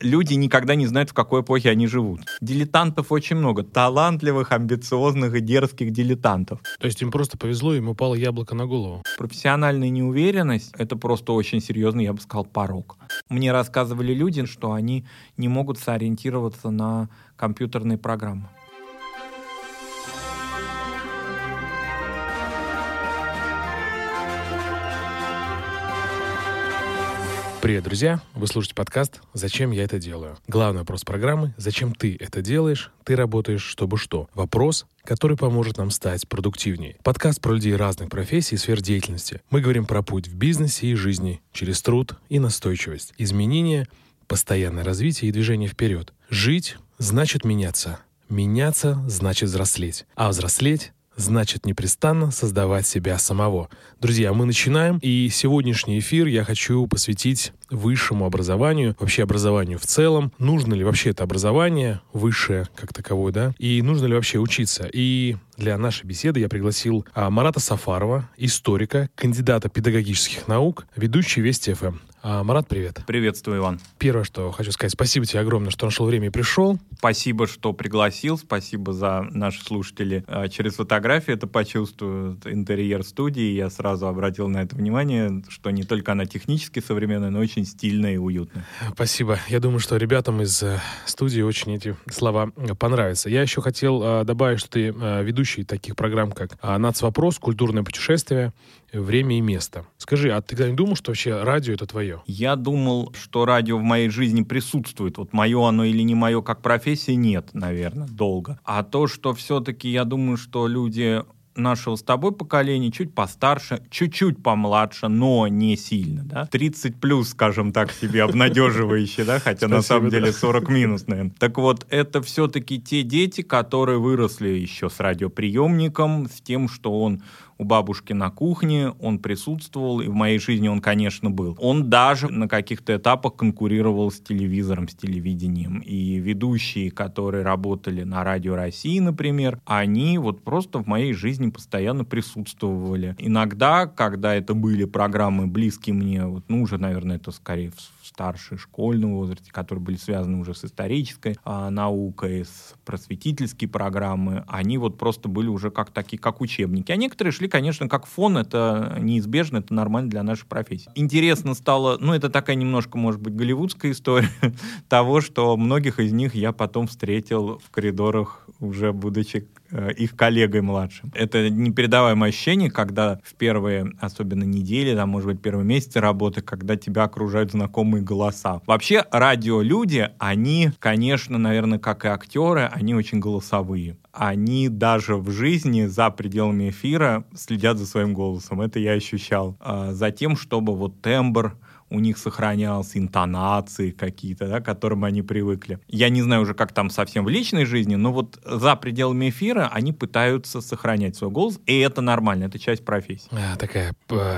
Люди никогда не знают, в какой эпохе они живут. Дилетантов очень много. Талантливых, амбициозных и дерзких дилетантов. То есть им просто повезло, им упало яблоко на голову. Профессиональная неуверенность — это просто очень серьезный, я бы сказал, порог. Мне рассказывали люди, что они не могут сориентироваться на компьютерные программы. Привет, друзья! Вы слушаете подкаст «Зачем я это делаю?». Главный вопрос программы «Зачем ты это делаешь? Ты работаешь, чтобы что?». Вопрос, который поможет нам стать продуктивнее. Подкаст про людей разных профессий и сфер деятельности. Мы говорим про путь в бизнесе и жизни через труд и настойчивость. Изменения, постоянное развитие и движение вперед. Жить значит меняться. Меняться значит взрослеть. А взрослеть значит непрестанно создавать себя самого. Друзья, мы начинаем, и сегодняшний эфир я хочу посвятить высшему образованию, вообще образованию в целом. Нужно ли вообще это образование, высшее как таковое, да? И нужно ли вообще учиться? И для нашей беседы я пригласил Марата Сафарова, историка, кандидата педагогических наук, ведущий Вести ФМ. Марат, привет. Приветствую, Иван. Первое, что хочу сказать, спасибо тебе огромное, что нашел время и пришел. Спасибо, что пригласил, спасибо за наши слушатели. Через фотографии это почувствует интерьер студии, я сразу обратил на это внимание, что не только она технически современная, но и очень стильно и уютно. Спасибо. Я думаю, что ребятам из студии очень эти слова понравятся. Я еще хотел добавить, что ты ведущий таких программ, как «Нацвопрос», «Культурное путешествие», «Время и место». Скажи, а ты когда-нибудь думал, что вообще радио — это твое? Я думал, что радио в моей жизни присутствует. Вот мое оно или не мое как профессия — нет, наверное, долго. А то, что все-таки я думаю, что люди нашего с тобой поколения, чуть постарше, чуть-чуть помладше, но не сильно, да? 30 плюс, скажем так, себе обнадеживающе, да? Хотя на самом деле 40 минус, наверное. Так вот, это все-таки те дети, которые выросли еще с радиоприемником, с тем, что он у бабушки на кухне, он присутствовал, и в моей жизни он, конечно, был. Он даже на каких-то этапах конкурировал с телевизором, с телевидением. И ведущие, которые работали на Радио России, например, они вот просто в моей жизни постоянно присутствовали. Иногда, когда это были программы близкие мне, вот, ну, уже, наверное, это скорее в старшей школьном возрасте, которые были связаны уже с исторической наукой, с просветительские программы, они вот просто были уже как такие, как учебники. А некоторые шли, конечно, как фон, это неизбежно, это нормально для нашей профессии. Интересно стало, ну, это такая немножко, может быть, голливудская история того, что многих из них я потом встретил в коридорах, уже будучи их коллегой младшим. Это непередаваемое ощущение, когда в первые, особенно недели, там, может быть, первые месяцы работы, когда тебя окружают знакомые голоса. Вообще, радиолюди, они, конечно, наверное, как и актеры, они очень голосовые. Они даже в жизни за пределами эфира следят за своим голосом. Это я ощущал. За тем, чтобы вот тембр у них сохранялся, интонации какие-то, да, к которым они привыкли. Я не знаю уже, как там совсем в личной жизни, но вот за пределами эфира они пытаются сохранять свой голос, и это нормально, это часть профессии. Такая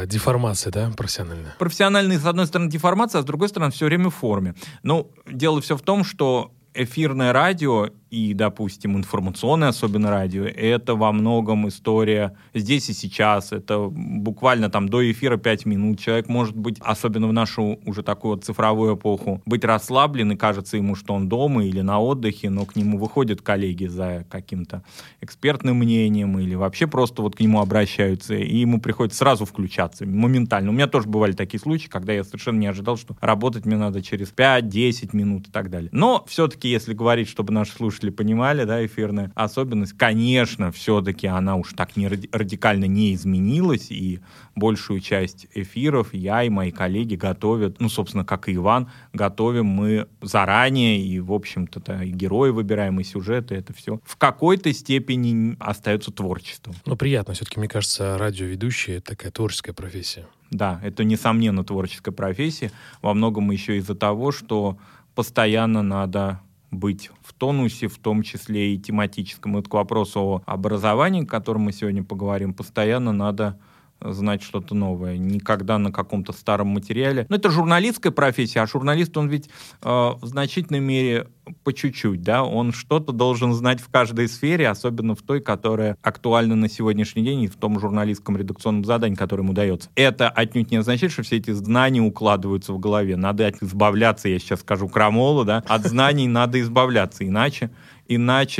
деформация, да, профессиональная? Профессиональная, с одной стороны, деформация, а с другой стороны, все время в форме. Но дело все в том, что эфирное радио и, допустим, информационное, особенно радио, это во многом история здесь и сейчас. Это буквально там до эфира 5 минут. Человек может быть, особенно в нашу уже такую вот цифровую эпоху, быть расслаблен, и кажется ему, что он дома или на отдыхе, но к нему выходят коллеги за каким-то экспертным мнением или вообще просто вот к нему обращаются, и ему приходится сразу включаться, моментально. У меня тоже бывали такие случаи, когда я совершенно не ожидал, что работать мне надо через 5-10 минут и так далее. Но все-таки если говорить, чтобы наши слушатели понимали, да, эфирная особенность, конечно, все-таки она уж так не радикально не изменилась, и большую часть эфиров я и мои коллеги готовят, ну, собственно, как и Иван, готовим мы заранее, и, в общем-то, да, и герои выбираем, и сюжеты, это все в какой-то степени остается творчеством. Ну, приятно, все-таки, мне кажется, радиоведущие — это такая творческая профессия. Да, это, несомненно, творческая профессия, во многом еще из-за того, что постоянно надо быть в тонусе, в том числе и тематическом. Вот к вопросу о образовании, о котором мы сегодня поговорим, постоянно надо знать что-то новое. Никогда на каком-то старом материале. Но это журналистская профессия, а журналист, он ведь в значительной мере по чуть-чуть, да, он что-то должен знать в каждой сфере, особенно в той, которая актуальна на сегодняшний день и в том журналистском редакционном задании, которое ему дается. Это отнюдь не означает, что все эти знания укладываются в голове. Надо избавляться, я сейчас скажу крамолу, да, от знаний надо избавляться, иначе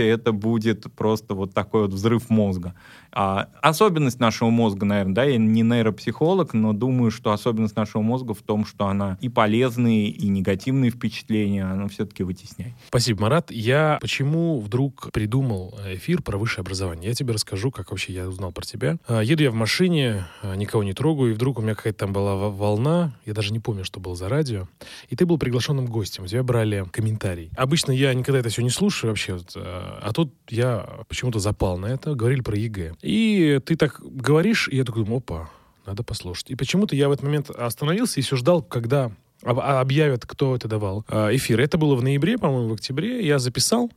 это будет просто вот такой вот взрыв мозга. Особенность нашего мозга, наверное, да, я не нейропсихолог, но думаю, что особенность нашего мозга в том, что она и полезные, и негативные впечатления, она все-таки вытесняет. Спасибо, Марат. Я почему вдруг придумал эфир про высшее образование? Я тебе расскажу, как вообще я узнал про тебя. Еду я в машине, никого не трогаю, и вдруг у меня какая-то там была волна, я даже не помню, что было за радио, и ты был приглашенным гостем, у тебя брали комментарий. Обычно я никогда это все не слушаю вообще, а тут я почему-то запал на это, говорили про ЕГЭ. И ты так говоришь, и я такой думаю, опа, надо послушать. И почему-то я в этот момент остановился и все ждал, когда объявят, кто это давал эфир. Это было в ноябре, по-моему, в октябре. Я записал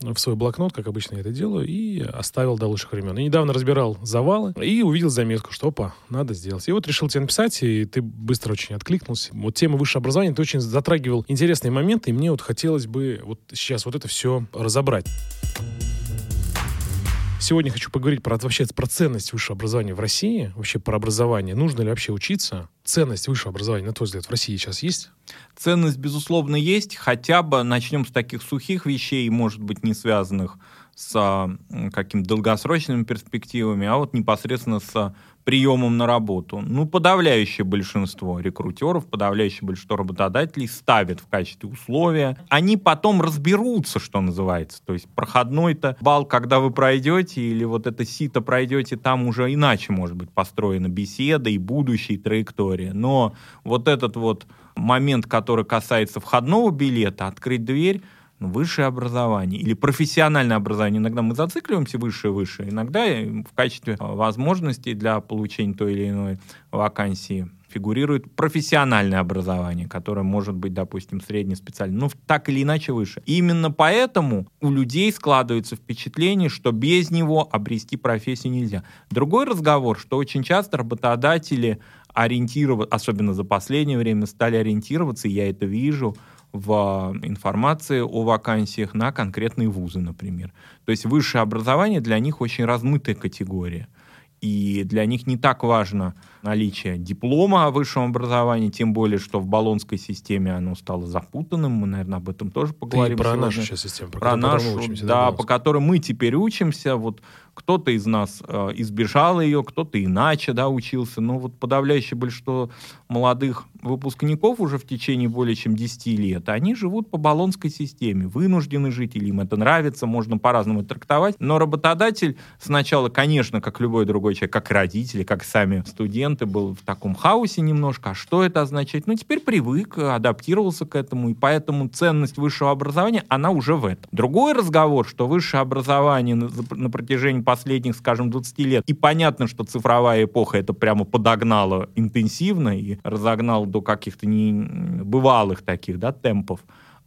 в свой блокнот, как обычно я это делаю, и оставил до лучших времен. И недавно разбирал завалы и увидел заметку, что, опа, надо сделать. И вот решил тебе написать, и ты быстро очень откликнулся. Вот тема высшего образования, ты очень затрагивал интересные моменты, и мне вот хотелось бы вот сейчас вот это все разобрать. Сегодня хочу поговорить про, вообще, про ценность высшего образования в России, вообще про образование. Нужно ли вообще учиться? Ценность высшего образования, на твой взгляд, в России сейчас есть? Ценность, безусловно, есть. Хотя бы начнем с таких сухих вещей, может быть, не связанных с какими-то долгосрочными перспективами, а вот непосредственно с приемом на работу. Ну, подавляющее большинство рекрутеров, подавляющее большинство работодателей ставят в качестве условия. Они потом разберутся, что называется. То есть проходной-то балл, когда вы пройдете, или вот это сито пройдете, там уже иначе, может быть, построена беседа и будущая траектория. Но вот этот вот момент, который касается входного билета, открыть дверь, высшее образование или профессиональное образование. Иногда мы зацикливаемся выше, иногда в качестве возможностей для получения той или иной вакансии фигурирует профессиональное образование, которое может быть, допустим, среднеспециальное, но так или иначе выше. Именно поэтому у людей складывается впечатление, что без него обрести профессию нельзя. Другой разговор, что очень часто работодатели ориентированы, особенно за последнее время, стали ориентироваться, и я это вижу, в информации о вакансиях на конкретные вузы, например. То есть высшее образование для них очень размытая категория. И для них не так важно наличие диплома о высшем образовании, тем более, что в Болонской системе оно стало запутанным. Мы, наверное, об этом тоже поговорим. Ты про сегодня. Нашу сейчас систему, про нашу, мы учимся, да, по которой мы теперь учимся. Вот кто-то из нас избежал ее, кто-то иначе, да, учился. Но вот подавляющее большинство молодых выпускников уже в течение более чем 10 лет, они живут по Болонской системе, вынуждены жить, или им это нравится, можно по-разному трактовать. Но работодатель сначала, конечно, как любой другой человек, как родители, как сами студенты, был в таком хаосе немножко. А что это означает? Ну, теперь привык, адаптировался к этому, и поэтому ценность высшего образования, она уже в этом. Другой разговор, что высшее образование на протяжении последних, скажем, 20 лет, и понятно, что цифровая эпоха это прямо подогнала интенсивно и разогнала до каких-то небывалых таких, да, темпов,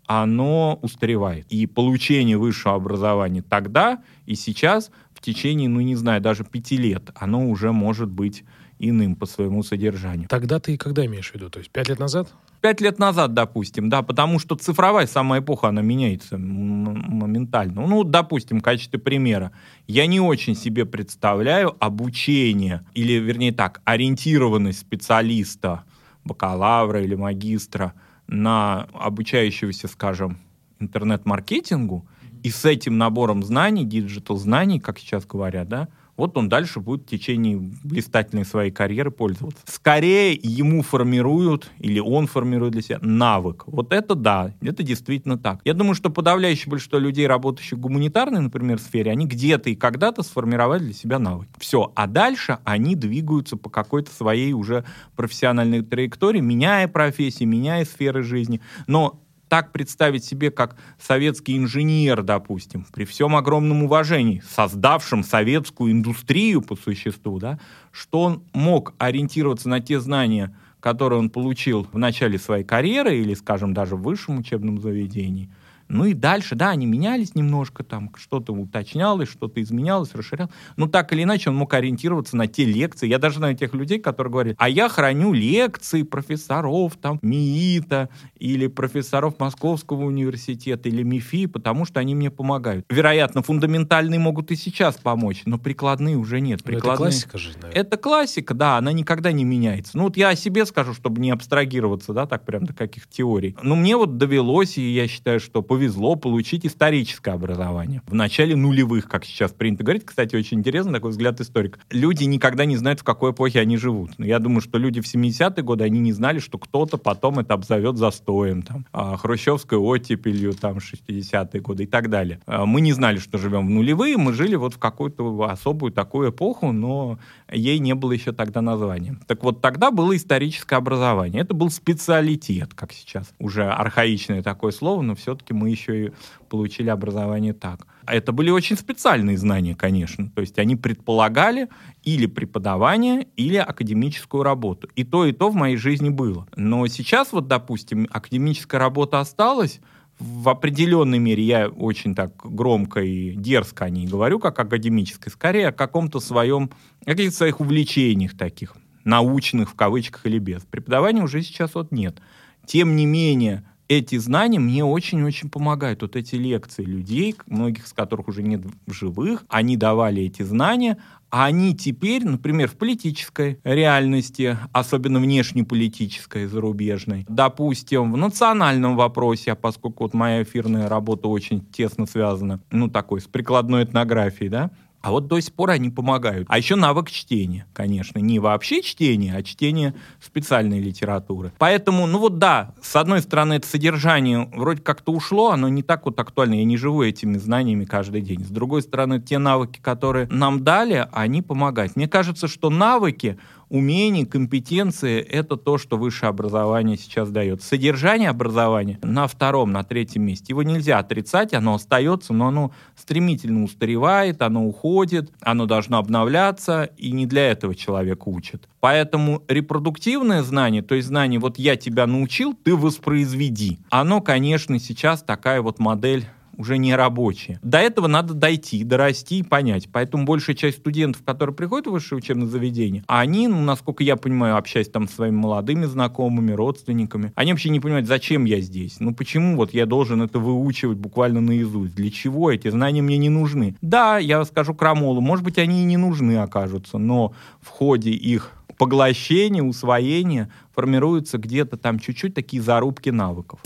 оно устаревает. И получение высшего образования тогда и сейчас в течение, ну не знаю, даже 5 лет, оно уже может быть иным по своему содержанию. Тогда ты когда имеешь в виду? То есть 5 лет назад? 5 лет назад, допустим, да, потому что цифровая сама эпоха, она меняется моментально. Ну, допустим, в качестве примера, я не очень себе представляю обучение, или, вернее так, ориентированность специалиста, бакалавра или магистра на обучающегося, скажем, интернет-маркетингу, и с этим набором знаний, диджитал-знаний, как сейчас говорят, да, вот он дальше будет в течение блистательной своей карьеры пользоваться. Скорее ему формируют, или он формирует для себя навык. Вот это да, это действительно так. Я думаю, что подавляющее большинство людей, работающих в гуманитарной, например, сфере, они где-то и когда-то сформировали для себя навык. Все, а дальше они двигаются по какой-то своей уже профессиональной траектории, меняя профессии, меняя сферы жизни. Но так представить себе, как советский инженер, допустим, при всем огромном уважении, создавшим советскую индустрию по существу, да, что он мог ориентироваться на те знания, которые он получил в начале своей карьеры или, скажем, даже в высшем учебном заведении, Ну и дальше, да, они менялись немножко, там что-то уточнялось, что-то изменялось, расширялось. Но так или иначе он мог ориентироваться на те лекции. Я даже знаю тех людей, которые говорят, а я храню лекции профессоров там МИИТа или профессоров Московского университета или МИФИ, потому что они мне помогают. Вероятно, фундаментальные могут и сейчас помочь, но прикладные уже нет. Прикладные... Это классика же, наверное. Это классика, да, она никогда не меняется. Ну вот я о себе скажу, чтобы не абстрагироваться, да, так прям до каких-то теорий. Но мне вот довелось, и я считаю, что повезло получить историческое образование. В начале нулевых, как сейчас принято говорить. Кстати, очень интересно, такой взгляд историка. Люди никогда не знают, в какой эпохе они живут. Но я думаю, что люди в 70-е годы, они не знали, что кто-то потом это обзовет застоем, там, хрущевской оттепелью, там, 60-е годы и так далее. Мы не знали, что живем в нулевые, мы жили вот в какую-то особую такую эпоху, но ей не было еще тогда названия. Так вот, тогда было историческое образование. Это был специалитет, как сейчас. Уже архаичное такое слово, но все-таки мы еще и получили образование так. Это были очень специальные знания, конечно. То есть они предполагали или преподавание, или академическую работу. И то в моей жизни было. Но сейчас, вот, допустим, академическая работа осталась. В определенной мере я очень так громко и дерзко о ней говорю, как академической, скорее о каком-то своем, о каких-то своих увлечениях таких, научных, в кавычках или без. Преподавания уже сейчас вот нет. Тем не менее, эти знания мне очень-очень помогают. Вот эти лекции людей, многих из которых уже нет в живых, они давали эти знания, а они теперь, например, в политической реальности, особенно внешнеполитической, зарубежной, допустим, в национальном вопросе, а поскольку вот моя эфирная работа очень тесно связана, ну, такой, с прикладной этнографией, да, а вот до сих пор они помогают. А еще навык чтения, конечно. Не вообще чтение, а чтение специальной литературы. Поэтому, ну вот да, с одной стороны, это содержание вроде как-то ушло, оно не так вот актуально, я не живу этими знаниями каждый день. С другой стороны, те навыки, которые нам дали, они помогают. Мне кажется, что навыки, умения, компетенции — это то, что высшее образование сейчас дает. Содержание образования на втором, на третьем месте. Его нельзя отрицать, оно остается, но оно стремительно устаревает, оно уходит, оно должно обновляться, и не для этого человек учит. Поэтому репродуктивное знание, то есть знание «вот я тебя научил, ты воспроизведи», оно, конечно, сейчас такая вот модель уже не рабочие. До этого надо дойти, дорасти и понять. Поэтому большая часть студентов, которые приходят в высшее учебное заведение, они, ну, насколько я понимаю, общаясь там с своими молодыми знакомыми, родственниками, они вообще не понимают, зачем я здесь. Ну почему вот я должен это выучивать буквально наизусть? Для чего эти знания мне не нужны? Да, я скажу крамолу, может быть, они и не нужны окажутся, но в ходе их поглощения, усвоения формируются где-то там чуть-чуть такие зарубки навыков.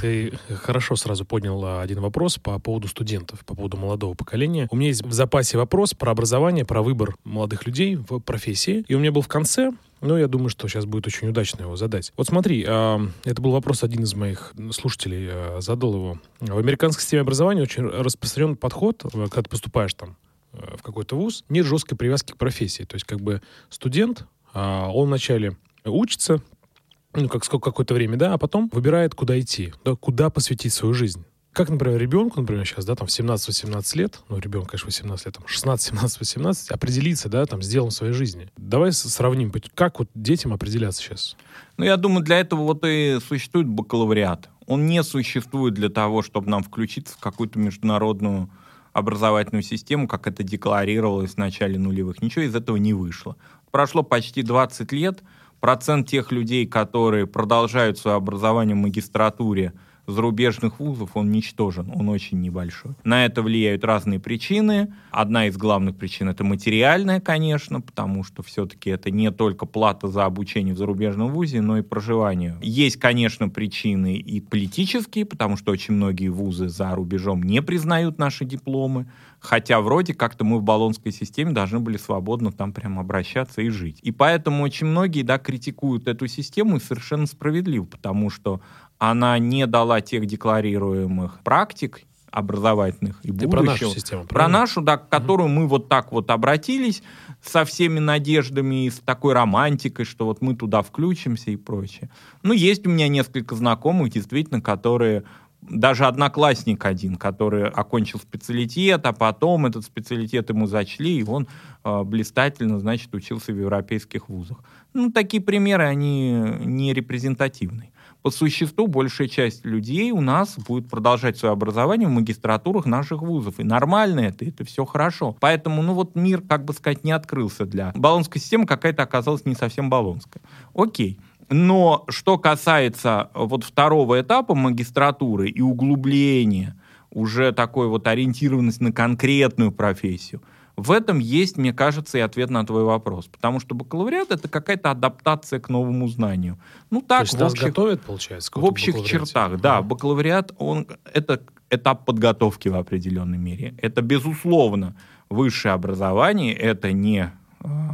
Ты хорошо сразу поднял один вопрос по поводу студентов, по поводу молодого поколения. У меня есть в запасе вопрос про образование, про выбор молодых людей в профессии. И у меня был в конце, но я думаю, что сейчас будет очень удачно его задать. Вот смотри, это был вопрос, один из моих слушателей задал его. В американской системе образования очень распространен подход, когда ты поступаешь там в какой-то вуз, нет жесткой привязки к профессии. То есть как бы студент, он вначале учится, ну, как какое-то время, да, а потом выбирает, куда идти, да, куда посвятить свою жизнь. Как, например, ребенку, например, сейчас, да, там, в 17-18 лет, ну, ребенку, конечно, 18 лет, там, 16-17-18, определиться, да, там, с делом своей жизни. Давай сравним, как вот детям определяться сейчас? Ну, я думаю, для этого вот и существует бакалавриат. Он не существует для того, чтобы нам включиться в какую-то международную образовательную систему, как это декларировалось в начале нулевых. Ничего из этого не вышло. Прошло почти 20 лет, процент тех людей, которые продолжают свое образование в магистратуре зарубежных вузов, он ничтожен, он очень небольшой. На это влияют разные причины. Одна из главных причин — это материальная, конечно, потому что все-таки это не только плата за обучение в зарубежном вузе, но и проживание. Есть, конечно, причины и политические, потому что очень многие вузы за рубежом не признают наши дипломы. Хотя вроде как-то мы в Болонской системе должны были свободно там прямо обращаться и жить. И поэтому очень многие, да, критикуют эту систему, и совершенно справедливо, потому что она не дала тех декларируемых практик образовательных и будущего. Про нашу систему. Про нашу, да, к которую мы вот так вот обратились со всеми надеждами и с такой романтикой, что вот мы туда включимся и прочее. Ну, есть у меня несколько знакомых, действительно, которые... Даже одноклассник один, который окончил специалитет, а потом этот специалитет ему зачли, и он блистательно, значит, учился в европейских вузах. Ну, такие примеры, они не репрезентативны. по существу большая часть людей у нас будет продолжать свое образование в магистратурах наших вузов. И нормально это все хорошо. Поэтому, мир, не открылся для... Болонская система какая-то оказалась не совсем болонская. Окей. Но что касается второго этапа магистратуры и углубления, уже такой ориентированность на конкретную профессию, в этом есть, мне кажется, и ответ на твой вопрос. Потому что бакалавриат — это какая-то адаптация к новому знанию. То есть нас готовят, получается? В общих чертах, да. Бакалавриат, это этап подготовки в определенной мере. Это, безусловно, высшее образование, это не...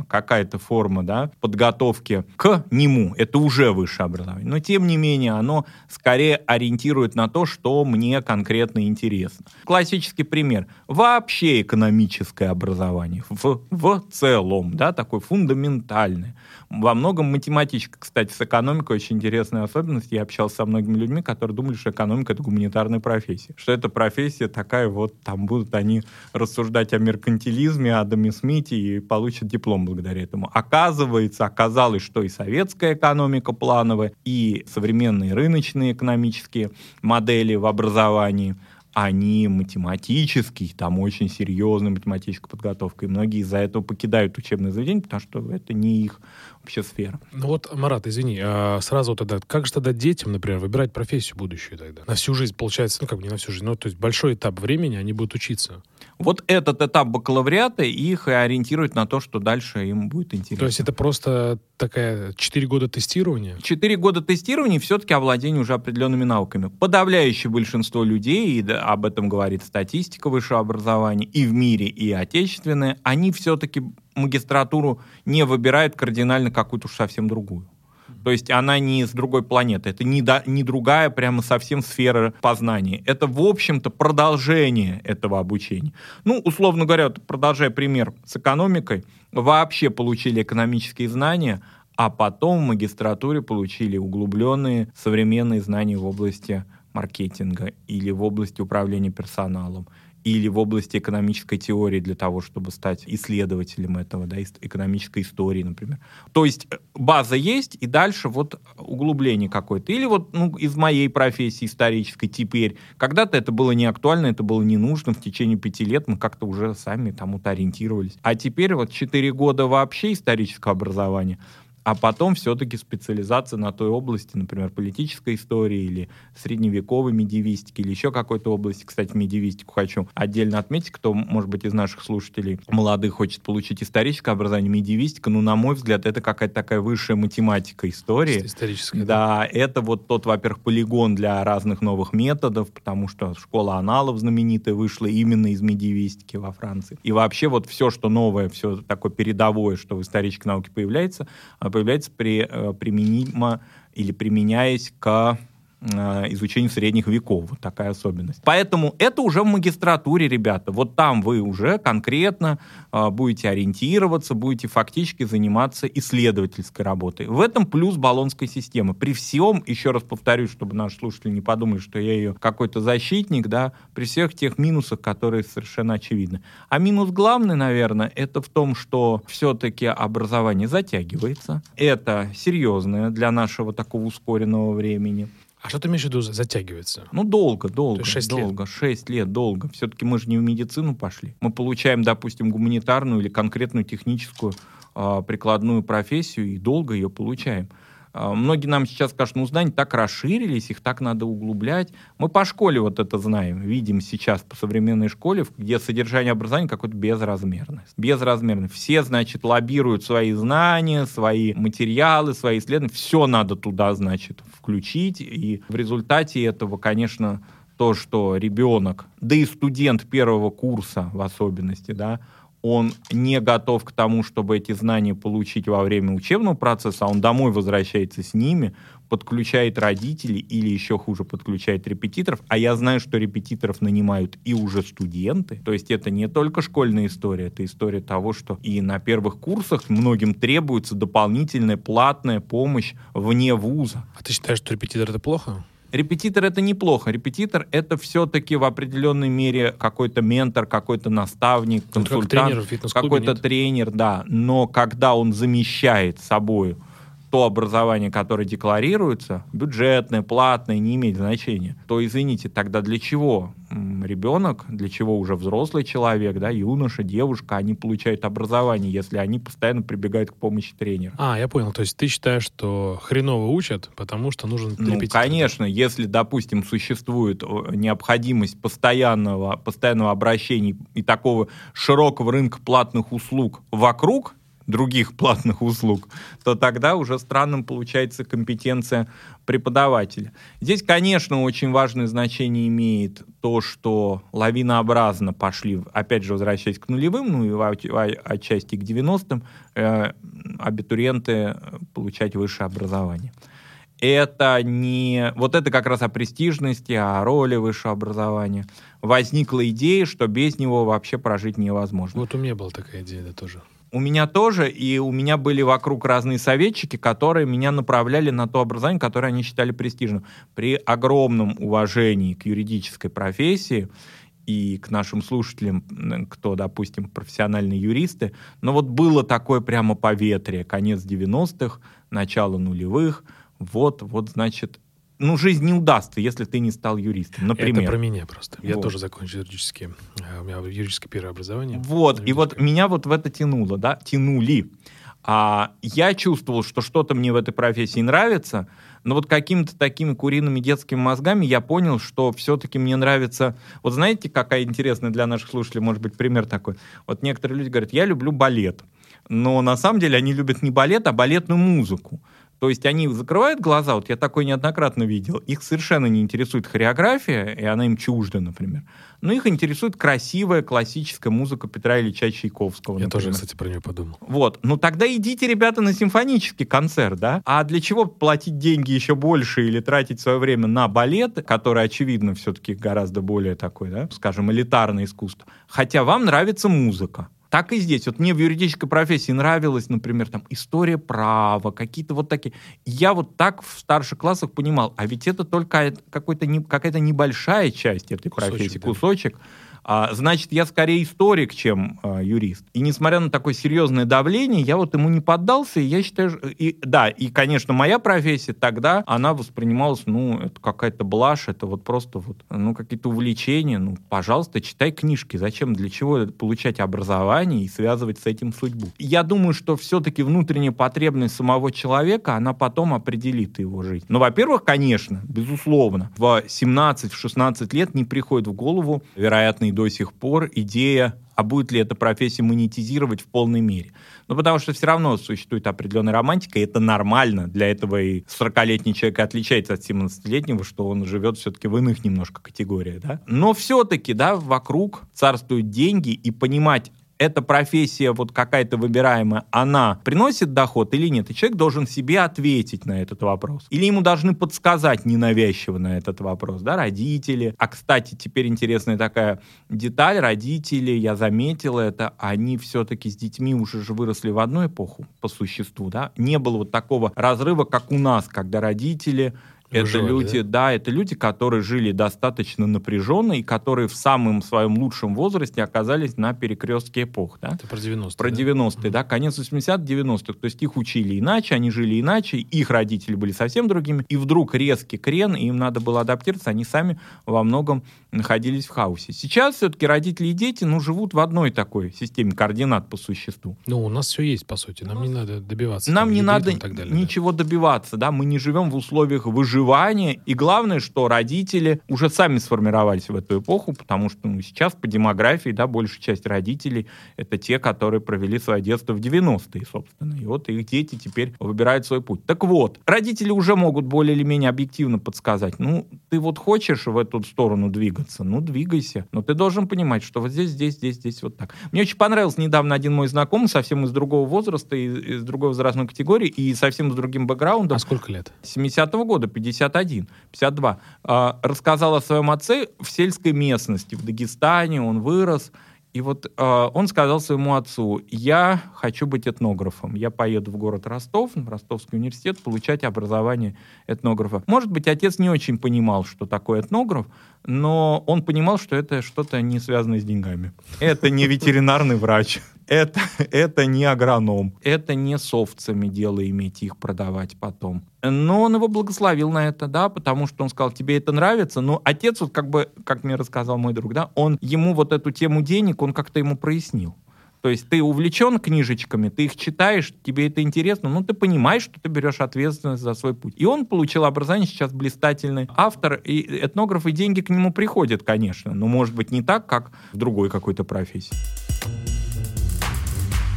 какая-то форма подготовки к нему, это уже высшее образование. Но, тем не менее, оно скорее ориентирует на то, что мне конкретно интересно. Классический пример. Вообще экономическое образование в целом, такое фундаментальное. Во многом математичка, кстати, с экономикой очень интересная особенность. Я общался со многими людьми, которые думали, что экономика — это гуманитарная профессия. Что эта профессия такая, там будут они рассуждать о меркантилизме, о Адаме Смите и получат диплом благодаря этому. Оказалось, что и советская экономика плановая, и современные рыночные экономические модели в образовании, они математические, там очень серьезная математическая подготовка. И многие из-за этого покидают учебное заведение, потому что это не их вообще сфера. Марат, извини, сразу тогда, как же тогда детям, например, выбирать профессию будущую тогда? На всю жизнь, получается, не на всю жизнь, то есть большой этап времени они будут учиться. Этот этап бакалавриата их и ориентирует на то, что дальше им будет интересно. То есть это просто такая 4 года тестирования? 4 года тестирования и все-таки овладение уже определенными навыками. Подавляющее большинство людей, и об этом говорит статистика высшего образования и в мире, и отечественная, они все-таки магистратуру не выбирают кардинально какую-то уж совсем другую. То есть она не с другой планеты, это не другая прямо совсем сфера познания. Это, в общем-то, продолжение этого обучения. Условно говоря, продолжая пример с экономикой, вообще получили экономические знания, а потом в магистратуре получили углубленные современные знания в области маркетинга или в области управления персоналом, или в области экономической теории для того, чтобы стать исследователем этого, экономической истории, например. То есть база есть, и дальше углубление какое-то. Или из моей профессии исторической теперь. Когда-то это было не актуально, это было не нужно. В течение 5 лет мы как-то уже сами ориентировались. А теперь 4 года вообще исторического образования, а потом все-таки специализация на той области, например, политической истории или средневековой медиевистики, или еще какой-то области. Кстати, медиевистику хочу отдельно отметить. Кто, может быть, из наших слушателей молодых хочет получить историческое образование, медиевистика, на мой взгляд, это какая-то такая высшая математика истории. Историческая. Да, это тот, во-первых, полигон для разных новых методов, потому что школа аналов знаменитая вышла именно из медиевистики во Франции. И вообще все, что новое, все такое передовое, что в исторической науке появляется применимо или применяясь к изучению средних веков. Такая особенность. Поэтому это уже в магистратуре, ребята. Там вы уже конкретно будете ориентироваться, будете фактически заниматься исследовательской работой. В этом плюс Болонской системы. При всем, еще раз повторюсь, чтобы наши слушатели не подумали, что я ее какой-то защитник, при всех тех минусах, которые совершенно очевидны. А минус главный, наверное, это в том, что все-таки образование затягивается. Это серьезное для нашего такого ускоренного времени. А что ты имеешь в виду затягивается? Долго. 6 лет. Все-таки мы же не в медицину пошли. Мы получаем, допустим, гуманитарную или конкретную техническую прикладную профессию и долго ее получаем. Многие нам сейчас скажут, знания так расширились, их так надо углублять. Мы по школе это знаем, видим сейчас по современной школе, где содержание образования какое-то безразмерное. Все, лоббируют свои знания, свои материалы, свои исследования. Все надо туда, включить. И в результате этого, конечно, то, что ребенок, да и студент первого курса в особенности, он не готов к тому, чтобы эти знания получить во время учебного процесса, а он домой возвращается с ними, подключает родителей или, еще хуже, подключает репетиторов. А я знаю, что репетиторов нанимают и уже студенты. То есть это не только школьная история, это история того, что и на первых курсах многим требуется дополнительная платная помощь вне вуза. А ты считаешь, что репетитор — это плохо? Репетитор — это неплохо. Репетитор — это все-таки в определенной мере какой-то ментор, какой-то наставник, консультант, какой-то тренер, да. Но когда он замещает собой то образование, которое декларируется, бюджетное, платное, не имеет значения, то, извините, тогда для чего ребенок, для чего уже взрослый человек, да, юноша, девушка, они получают образование, если они постоянно прибегают к помощи тренера? А, я понял. То есть ты считаешь, что хреново учат, потому что нужен репетитор? Ну, конечно. Если, допустим, существует необходимость постоянного обращения и такого широкого рынка платных услуг вокруг других платных услуг, то тогда уже странным получается компетенция преподавателя. Здесь, конечно, очень важное значение имеет то, что лавинообразно пошли, опять же, возвращаясь к нулевым, ну и отчасти к 90-м, абитуриенты получать высшее образование. Это не... Вот это как раз о престижности, о роли высшего образования. Возникла идея, что без него вообще прожить невозможно. Вот у меня была такая идея, да, тоже. У меня тоже, и у меня были вокруг разные советчики, которые меня направляли на то образование, которое они считали престижным. При огромном уважении к юридической профессии и к нашим слушателям, кто, допустим, профессиональные юристы, но вот было такое прямо поветрие, конец 90-х, начало нулевых, вот, значит, ну, жизнь не удастся, если ты не стал юристом, например. Это про меня просто. Я тоже закончил юридические. У меня юридическое первое образование. Вот, и вот меня вот в это тянуло, да, тянули. Я чувствовал, что что-то мне в этой профессии нравится, но вот какими-то такими куриными детскими мозгами я понял, что все-таки мне нравится... Вот знаете, какая интересная для наших слушателей, может быть, пример такой? Вот некоторые люди говорят, я люблю балет. Но на самом деле они любят не балет, а балетную музыку. То есть они закрывают глаза, вот я такое неоднократно видел, их совершенно не интересует хореография, и она им чужда, например. Но их интересует красивая классическая музыка Петра Ильича Чайковского. Я тоже, кстати, про нее подумал. Вот. Ну тогда идите, ребята, на симфонический концерт, да? А для чего платить деньги еще больше или тратить свое время на балет, который, очевидно, все-таки гораздо более такой, да, скажем, элитарное искусство? Хотя вам нравится музыка. Так и здесь. Вот мне в юридической профессии нравилась, например, там, история права, какие-то вот такие. Я вот так в старших классах понимал, а ведь это только какая-то небольшая часть этой профессии, кусочек. Значит, я скорее историк, чем юрист. И несмотря на такое серьезное давление, я вот ему не поддался, и я считаю... конечно, моя профессия тогда, она воспринималась, это какая-то блажь, это вот просто какие-то увлечения. Пожалуйста, читай книжки. Зачем, для чего получать образование и связывать с этим судьбу? Я думаю, что все-таки внутренняя потребность самого человека, она потом определит его жизнь. Но, во-первых, конечно, безусловно, в 17-16 лет не приходит в голову, вероятно, до сих пор идея, а будет ли эта профессия монетизировать в полной мере. Потому что все равно существует определенная романтика, и это нормально. Для этого и 40-летний человек отличается от 17-летнего, что он живет все-таки в иных немножко категориях. Да? Но все-таки вокруг царствуют деньги, и понимать, эта профессия вот какая-то выбираемая, она приносит доход или нет? И человек должен себе ответить на этот вопрос. Или ему должны подсказать ненавязчиво на этот вопрос, да, родители. А, кстати, теперь интересная такая деталь. Родители, я заметил это, они все-таки с детьми уже же выросли в одну эпоху, по существу, да. Не было вот такого разрыва, как у нас, когда родители... Это люди, которые жили достаточно напряженно и которые в самом своем лучшем возрасте оказались на перекрестке эпох. Да? Это про 90-е. Про 90-е, да, конец 80-х, 90-х. То есть их учили иначе, они жили иначе, их родители были совсем другими, и вдруг резкий крен, и им надо было адаптироваться, они сами во многом находились в хаосе. Сейчас все-таки родители и дети, живут в одной такой системе координат по существу. У нас все есть, по сути, нам не надо добиваться. Нам не надо ничего добиваться, да, мы не живем в условиях выживания. И главное, что родители уже сами сформировались в эту эпоху, потому что сейчас по демографии, большая часть родителей — это те, которые провели свое детство в 90-е, собственно. И вот их дети теперь выбирают свой путь. Так вот, родители уже могут более или менее объективно подсказать. Ты хочешь в эту сторону двигаться? Двигайся. Но ты должен понимать, что вот здесь, вот так. Мне очень понравился недавно один мой знакомый, совсем из другого возраста, из другой возрастной категории и совсем с другим бэкграундом. А сколько лет? 70-го года, 51, 52, рассказал о своем отце в сельской местности, в Дагестане, он вырос, и он сказал своему отцу, я хочу быть этнографом, я поеду в город Ростов, в Ростовский университет, получать образование этнографа. Может быть, отец не очень понимал, что такое этнограф, но он понимал, что это что-то не связанное с деньгами. Это не ветеринарный врач. Это не агроном, это не с овцами дело иметь их продавать потом. Но он его благословил на это, да, потому что он сказал, тебе это нравится. Но отец, вот как бы, как мне рассказал мой друг, да, он ему вот эту тему денег, он как-то ему прояснил. То есть ты увлечен книжечками, ты их читаешь, тебе это интересно, но ты понимаешь, что ты берешь ответственность за свой путь. И он получил образование, сейчас блистательный автор, и этнограф, и деньги к нему приходят, конечно, но, может быть, не так, как в другой какой-то профессии.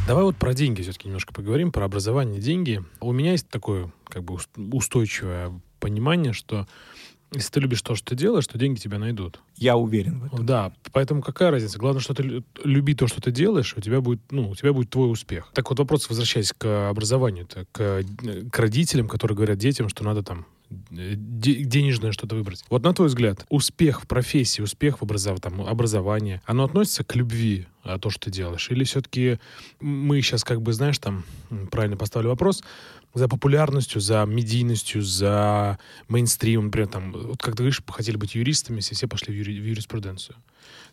Давай вот про деньги все-таки немножко поговорим, про образование и деньги. У меня есть такое как бы устойчивое понимание, что если ты любишь то, что ты делаешь, то деньги тебя найдут. Я уверен в этом. Да, поэтому какая разница? Главное, что ты люби то, что ты делаешь, у тебя будет твой успех. Так вот вопрос, возвращаясь к образованию, к родителям, которые говорят детям, что надо там денежное что-то выбрать. Вот на твой взгляд, успех в профессии, успех в образовании, оно относится к любви, то, что ты делаешь? Или все-таки мы сейчас как бы, знаешь, там, правильно поставлю вопрос, за популярностью, за медийностью, за мейнстримом, например, там, вот как ты говоришь, хотели быть юристами, если все пошли в юриспруденцию.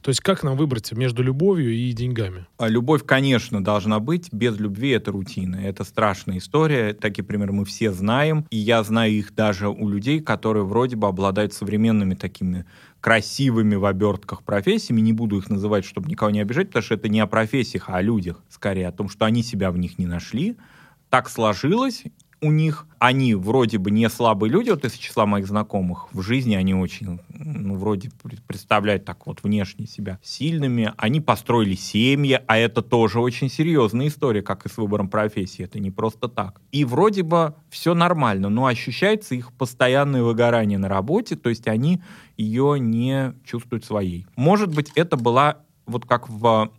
То есть как нам выбрать между любовью и деньгами? Любовь, конечно, должна быть. Без любви это рутина. Это страшная история. Такие примеры мы все знаем. И я знаю их даже у людей, которые вроде бы обладают современными такими красивыми в обертках профессиями. Не буду их называть, чтобы никого не обижать, потому что это не о профессиях, а о людях. Скорее о том, что они себя в них не нашли. Так сложилось у них. Они вроде бы не слабые люди, вот из числа моих знакомых. В жизни они очень, вроде представляют так вот внешне себя сильными. Они построили семьи, а это тоже очень серьезная история, как и с выбором профессии. Это не просто так. И вроде бы все нормально, но ощущается их постоянное выгорание на работе, то есть они ее не чувствуют своей. Может быть, это была вот как в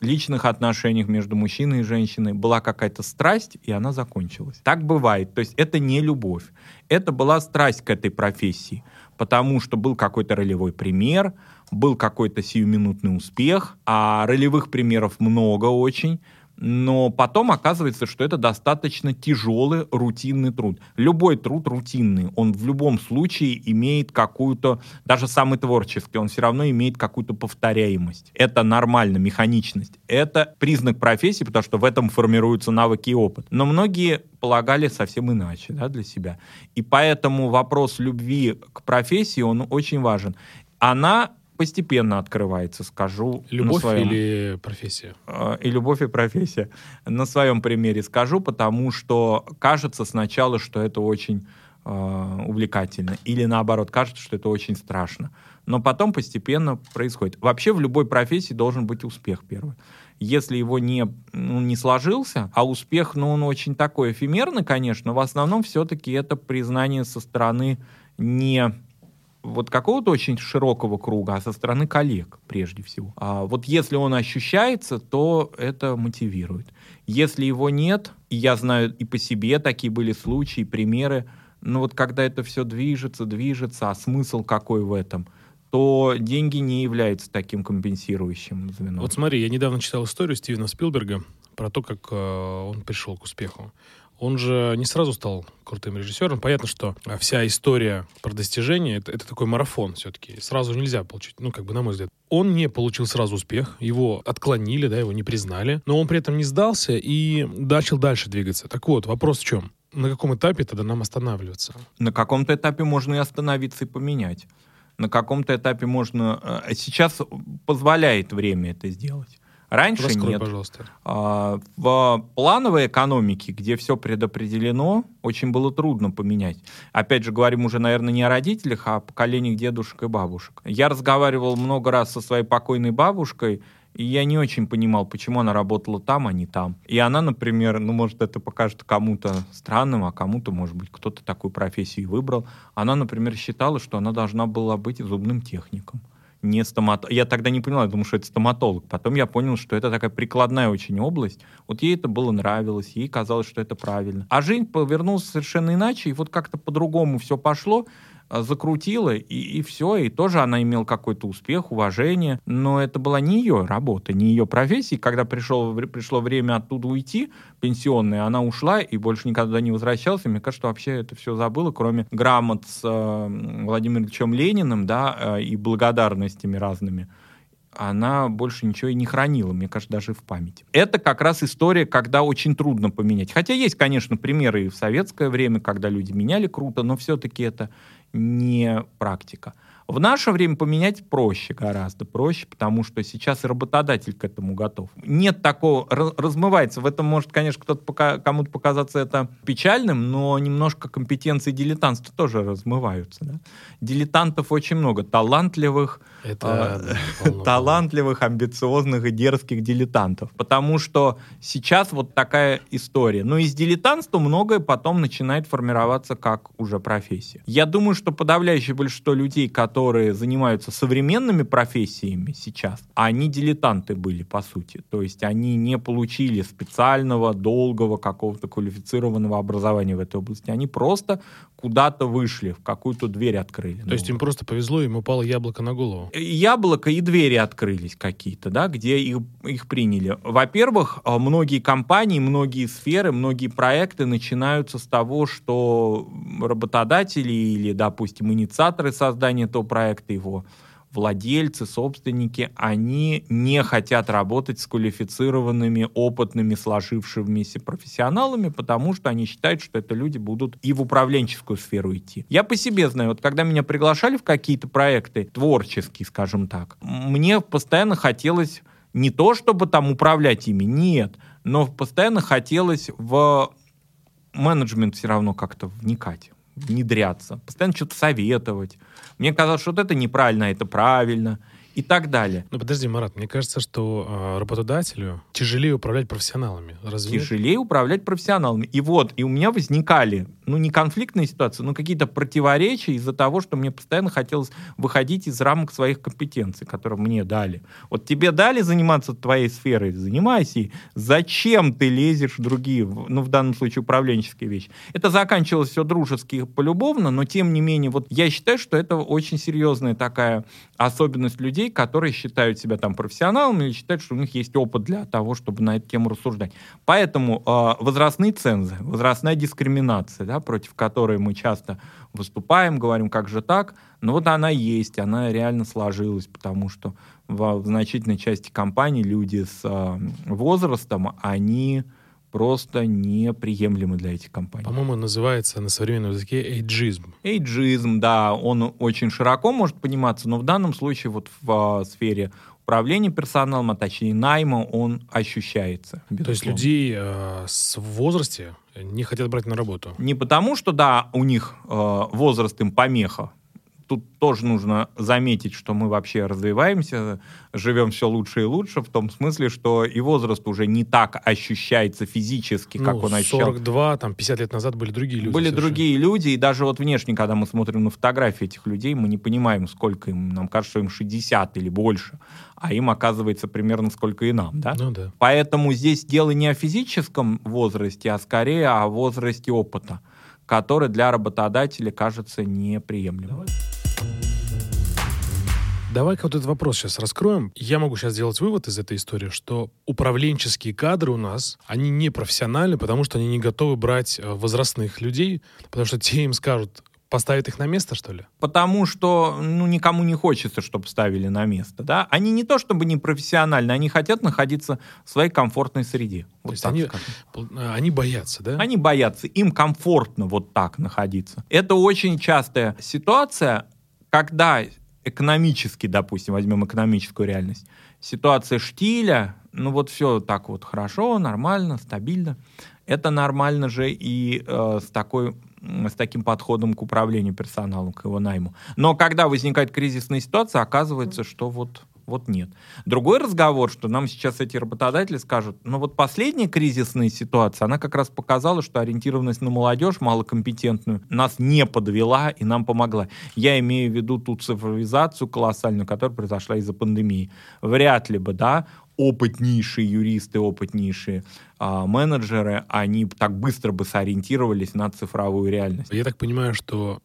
личных отношениях между мужчиной и женщиной была какая-то страсть, и она закончилась. Так бывает. То есть это не любовь. Это была страсть к этой профессии, потому что был какой-то ролевой пример, был какой-то сиюминутный успех, а ролевых примеров много очень. Но потом оказывается, что это достаточно тяжелый, рутинный труд. Любой труд рутинный. Он в любом случае имеет какую-то, даже самый творческий, он все равно имеет какую-то повторяемость. Это нормально, механичность. Это признак профессии, потому что в этом формируются навыки и опыт. Но многие полагали совсем иначе, да, для себя. И поэтому вопрос любви к профессии, он очень важен. Она постепенно открывается, скажу. Любовь или профессия? И любовь, и профессия. На своем примере скажу, потому что кажется сначала, что это очень увлекательно. Или наоборот, кажется, что это очень страшно. Но потом постепенно происходит. Вообще в любой профессии должен быть успех первый. Если его не сложился, а успех, он очень такой эфемерный, конечно, в основном все-таки это признание со стороны не вот какого-то очень широкого круга, а со стороны коллег прежде всего. А вот если он ощущается, то это мотивирует. Если его нет, и я знаю и по себе такие были случаи, примеры, но вот когда это все движется, а смысл какой в этом, то деньги не являются таким компенсирующим звеном. Вот смотри, я недавно читал историю Стивена Спилберга про то, как он пришел к успеху. Он же не сразу стал крутым режиссером. Понятно, что вся история про достижения — это такой марафон все-таки. Сразу нельзя получить, на мой взгляд. Он не получил сразу успех, его отклонили, да, его не признали, но он при этом не сдался и начал дальше двигаться. Так вот, вопрос в чем? На каком этапе тогда нам останавливаться? На каком-то этапе можно и остановиться, и поменять. На каком-то этапе можно... Сейчас позволяет время это сделать. Раньше раскрой, нет. Пожалуйста. В плановой экономике, где все предопределено, очень было трудно поменять. Опять же, говорим уже, наверное, не о родителях, а о поколениях дедушек и бабушек. Я разговаривал много раз со своей покойной бабушкой, и я не очень понимал, почему она работала там, а не там. И она, например, может, это покажет кому-то странным, а кому-то, может быть, кто-то такую профессию выбрал. Она, например, считала, что она должна была быть зубным техником. Не стоматолог. Я тогда не понял, я думал, что это стоматолог. Потом я понял, что это такая прикладная очень область. Вот ей это было нравилось, ей казалось, что это правильно. А жизнь повернулась совершенно иначе, и вот как-то по-другому все пошло, закрутила, и все. И тоже она имела какой-то успех, уважение. Но это была не ее работа, не ее профессия. Когда пришло время оттуда уйти, пенсионная, она ушла и больше никогда не возвращалась. И мне кажется, что вообще это все забыла, кроме грамот с Владимиром Ильичем Лениным, да, и благодарностями разными. она больше ничего и не хранила, мне кажется, даже в памяти. Это как раз история, когда очень трудно поменять. Хотя есть, конечно, примеры и в советское время, когда люди меняли круто, но все-таки это не практика. В наше время поменять проще, гораздо проще, потому что сейчас и работодатель к этому готов. Нет такого, размывается. В этом может, конечно, кому-то показаться это печальным, но немножко компетенции дилетантства тоже размываются. Да? Дилетантов очень много, талантливых, амбициозных и дерзких дилетантов. Потому что сейчас вот такая история. Но из дилетантства многое потом начинает формироваться как уже профессия. Я думаю, что подавляющее большинство людей, которые занимаются современными профессиями сейчас, они дилетанты были, по сути. То есть они не получили специального, долгого, какого-то квалифицированного образования в этой области. Они просто куда-то вышли, в какую-то дверь открыли. То есть им просто повезло, им упало яблоко на голову. Яблоко и двери открылись какие-то, да, где их приняли. Во-первых, многие компании, многие сферы, многие проекты начинаются с того, что работодатели или, допустим, инициаторы создания того проекта, его владельцы, собственники, они не хотят работать с квалифицированными, опытными, сложившимися профессионалами, потому что они считают, что это люди будут и в управленческую сферу идти. Я по себе знаю, вот когда меня приглашали в какие-то проекты творческие, скажем так, мне постоянно хотелось не то, чтобы там управлять ими, нет, но постоянно хотелось в менеджмент все равно как-то вникать, внедряться, постоянно что-то советовать. Мне казалось, что вот это неправильно, а это правильно и так далее. Ну подожди, Марат, мне кажется, что работодателю тяжелее управлять профессионалами. Разве тяжелее управлять профессионалами. И вот, и у меня возникали, не конфликтные ситуации, но какие-то противоречия из-за того, что мне постоянно хотелось выходить из рамок своих компетенций, которые мне дали. Вот тебе дали заниматься твоей сферой, занимайся ей. Зачем ты лезешь в другие, в данном случае управленческие вещи? Это заканчивалось все дружески, полюбовно, но тем не менее, вот я считаю, что это очень серьезная такая особенность людей, которые считают себя там профессионалами или считают, что у них есть опыт для того, чтобы на эту тему рассуждать. Поэтому возрастные цензы, возрастная дискриминация, да, против которой мы часто выступаем, говорим, как же так, но вот она есть, она реально сложилась, потому что в значительной части компаний люди с возрастом, они просто неприемлемы для этих компаний. По-моему, называется на современном языке эйджизм. Эйджизм, да, он очень широко может пониматься, но в данном случае вот в сфере управления персоналом, а точнее найма, он ощущается. Безусловно. То есть людей с возрасте не хотят брать на работу? Не потому, что, да, у них возраст им помеха. Тут тоже нужно заметить, что мы вообще развиваемся, живем все лучше и лучше, в том смысле, что и возраст уже не так ощущается физически, как он ощущал. 42, 50 лет назад были другие люди. Были совершенно другие люди, и даже вот внешне, когда мы смотрим на фотографии этих людей, мы не понимаем, сколько им, нам кажется, что им 60 или больше, а им оказывается примерно сколько и нам, да? Ну да. Поэтому здесь дело не о физическом возрасте, а скорее о возрасте опыта, который для работодателя кажется неприемлемым. Давай-ка вот этот вопрос сейчас раскроем. Я могу сейчас сделать вывод из этой истории, что управленческие кадры у нас, они не профессиональны, потому что они не готовы брать возрастных людей, потому что те им скажут, поставят их на место, что ли? Потому что, никому не хочется, чтобы ставили на место, да? Они не то чтобы не профессиональны, они хотят находиться в своей комфортной среде. Вот то есть они боятся, да? Они боятся, им комфортно вот так находиться. Это очень частая ситуация, когда экономически, допустим, возьмем экономическую реальность, ситуация штиля, все так вот хорошо, нормально, стабильно. Это нормально же и с таким подходом к управлению персоналом, к его найму. Но когда возникает кризисная ситуация, оказывается, что вот нет. Другой разговор, что нам сейчас эти работодатели скажут, последняя кризисная ситуация, она как раз показала, что ориентированность на молодежь, малокомпетентную, нас не подвела и нам помогла. Я имею в виду ту цифровизацию колоссальную, которая произошла из-за пандемии. Вряд ли бы, да, опытнейшие юристы, опытнейшие менеджеры, они так быстро бы сориентировались на цифровую реальность. Я так понимаю, что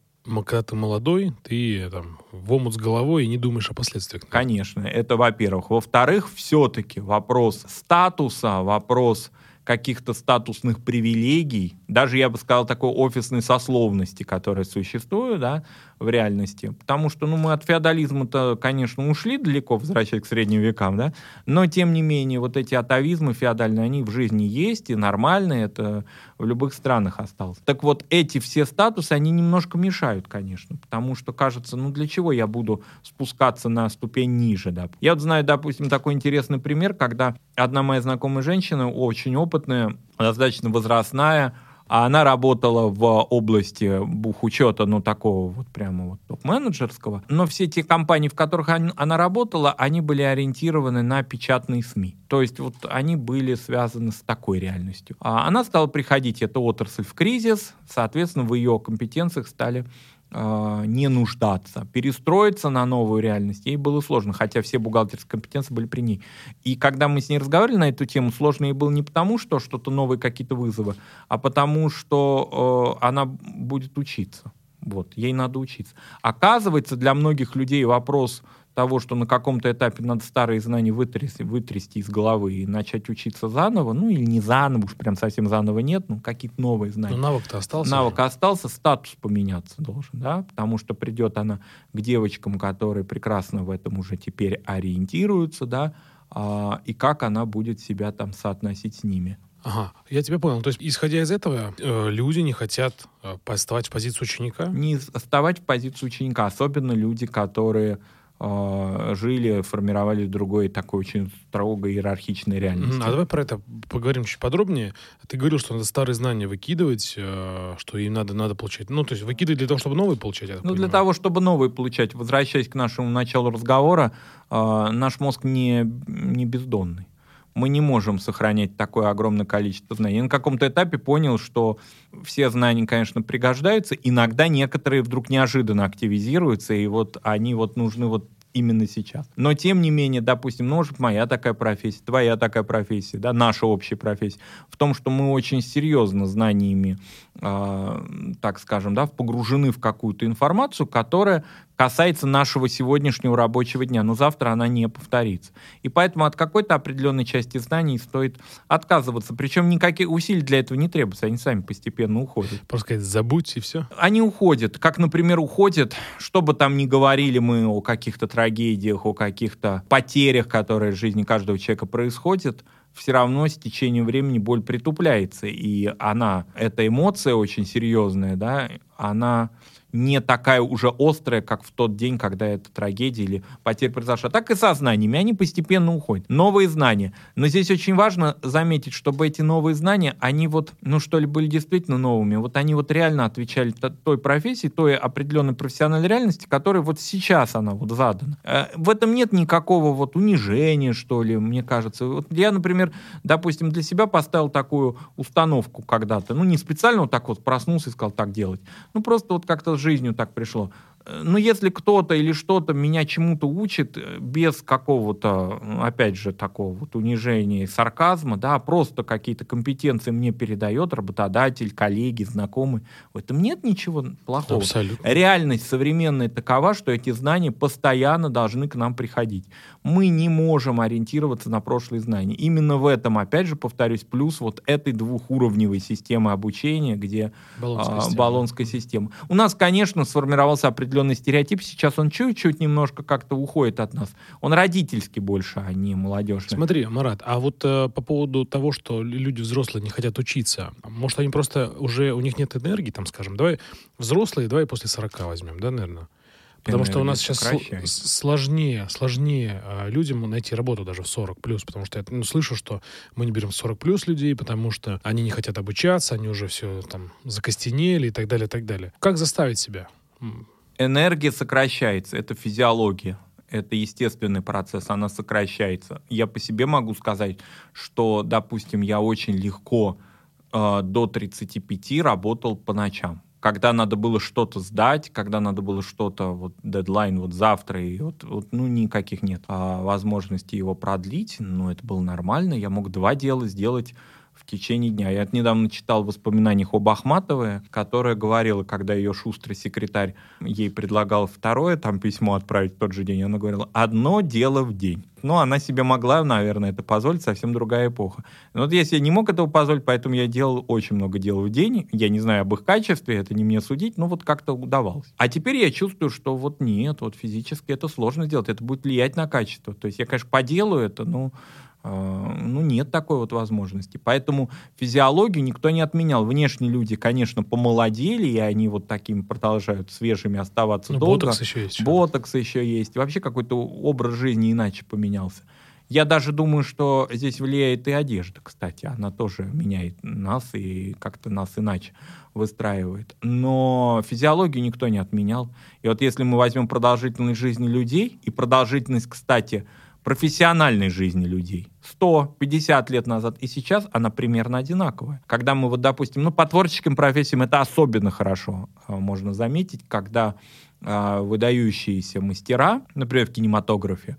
когда ты молодой, ты в омут с головой и не думаешь о последствиях. Конечно, это во-первых. Во-вторых, все-таки вопрос статуса, вопрос каких-то статусных привилегий, даже, я бы сказал, такой офисной сословности, которая существует, да, в реальности. Потому что, ну, мы от феодализма-то, конечно, ушли далеко, возвращаясь к средним векам, да, но, тем не менее, вот эти атовизмы феодальные, они в жизни есть, и нормально это в любых странах осталось. Так вот, эти все статусы, они немножко мешают, конечно, потому что, кажется, ну, для чего я буду спускаться на ступень ниже, да. Я вот знаю, допустим, такой интересный пример, когда одна моя знакомая женщина, очень опытная, достаточно возрастная, а она работала в области бухучета, ну, такого вот прямо вот топ-менеджерского. Но все те компании, в которых она работала, они были ориентированы на печатные СМИ. То есть вот они были связаны с такой реальностью. А она стала приходить, эта отрасль, в кризис, соответственно, в ее компетенциях стали не нуждаться. Перестроиться на новую реальность ей было сложно, хотя все бухгалтерские компетенции были при ней. И когда мы с ней разговаривали на эту тему, сложно ей было не потому, что что-то новые какие-то вызовы, а потому, что она будет учиться. Вот, ей надо учиться. Оказывается, для многих людей вопрос того, что на каком-то этапе надо старые знания вытрясти из головы и начать учиться заново, ну или не заново, уж прям совсем заново нет, ну какие-то новые знания. Но навык-то остался. Навык остался, статус поменяться должен, да, потому что придет она к девочкам, которые прекрасно в этом уже теперь ориентируются, да, и как она будет себя там соотносить с ними. Ага, я тебя понял. То есть, исходя из этого, люди не хотят оставать в позицию ученика? Не оставать в позицию ученика, особенно люди, которые жили, формировали другой такой очень строгой иерархичной реальности. А давай про это поговорим чуть подробнее. Ты говорил, что надо старые знания выкидывать, что им надо получать. Ну, то есть выкидывать для того, чтобы новые получать. Ну, для того, чтобы новые получать. Возвращаясь к нашему началу разговора, наш мозг не бездонный. Мы не можем сохранять такое огромное количество знаний. Я на каком-то этапе понял, что все знания, конечно, пригождаются. Иногда некоторые вдруг неожиданно активизируются, и вот они вот нужны вот именно сейчас. Но, тем не менее, допустим, может, моя такая профессия, твоя такая профессия, да, наша общая профессия, в том, что мы очень серьезно знаниями, так скажем, да, погружены в какую-то информацию, которая касается нашего сегодняшнего рабочего дня, но завтра она не повторится. И поэтому от какой-то определенной части знаний стоит отказываться. Причем никаких усилий для этого не требуется, они сами постепенно уходят. Просто сказать, забудь и все? Они уходят. Как, например, уходят, что бы там ни говорили мы о каких-то трагедиях, о каких-то потерях, которые в жизни каждого человека происходят, все равно с течением времени боль притупляется. И она, эта эмоция очень серьезная, да, она не такая уже острая, как в тот день, когда эта трагедия или потеря произошла. Так и со знаниями. Они постепенно уходят. Новые знания. Но здесь очень важно заметить, чтобы эти новые знания, они вот, ну что ли, были действительно новыми. Вот они вот реально отвечали той профессии, той определенной профессиональной реальности, которая вот сейчас она вот задана. В этом нет никакого вот унижения, что ли, мне кажется. Вот я, например, допустим, для себя поставил такую установку когда-то. Ну, не специально вот так вот проснулся и сказал так делать. Ну, просто вот как-то жизнью так пришло. Но если кто-то или что-то меня чему-то учит без какого-то, опять же, такого вот унижения и сарказма, да, просто какие-то компетенции мне передает работодатель, коллеги, знакомые, в этом нет ничего плохого. Абсолютно. Реальность современная такова, что эти знания постоянно должны к нам приходить. Мы не можем ориентироваться на прошлые знания. Именно в этом, опять же, повторюсь, плюс вот этой двухуровневой системы обучения, где Болонская система. У нас, конечно, сформировался определенный стереотип, сейчас он чуть-чуть немножко как-то уходит от нас. Он родительский больше, а не молодежный. Смотри, Марат, а вот по поводу того, что люди взрослые не хотят учиться, может, они просто уже, у них нет энергии, там, скажем, давай взрослые, давай после 40 возьмем, да, наверное? Потому что у нас сейчас сложнее людям найти работу даже в 40+, потому что я слышу, что мы не берем 40+ людей, потому что они не хотят обучаться, они уже все там закостенели и так далее, и так далее. Как заставить себя? Энергия сокращается, это физиология, это естественный процесс, она сокращается. Я по себе могу сказать, что, допустим, я очень легко до 35 работал по ночам. Когда надо было что-то сдать, когда надо было что-то, вот дедлайн вот завтра, и вот ну никаких нет возможности его продлить, но это было нормально, я мог 2 дела сделать в течение дня. Я недавно читал в воспоминаниях об Ахматовой, которая говорила, когда ее шустрый секретарь ей предлагал второе там письмо отправить в тот же день, она говорила: «Одно дело в день». ну, она себе могла, наверное, это позволить, совсем другая эпоха. Но вот я себе не мог этого позволить, поэтому я делал очень много дел в день. Я не знаю об их качестве, это не мне судить, но вот как-то удавалось. А теперь я чувствую, что вот нет, вот физически это сложно сделать, это будет влиять на качество. То есть я, конечно, поделаю это, но... ну, нет такой вот возможности. Поэтому физиологию никто не отменял. Внешние люди, конечно, помолодели, и они вот такими продолжают свежими оставаться долго. Ботокс еще есть. Ботокс еще есть. Вообще какой-то образ жизни иначе поменялся. Я даже думаю, что здесь влияет и одежда, кстати. Она тоже меняет нас и как-то нас иначе выстраивает. Но физиологию никто не отменял. И вот если мы возьмем продолжительность жизни людей, и продолжительность, кстати, профессиональной жизни людей 150 лет назад и сейчас, она примерно одинаковая. Когда мы, вот, допустим, ну, по творческим профессиям это особенно хорошо можно заметить, когда выдающиеся мастера, например, в кинематографе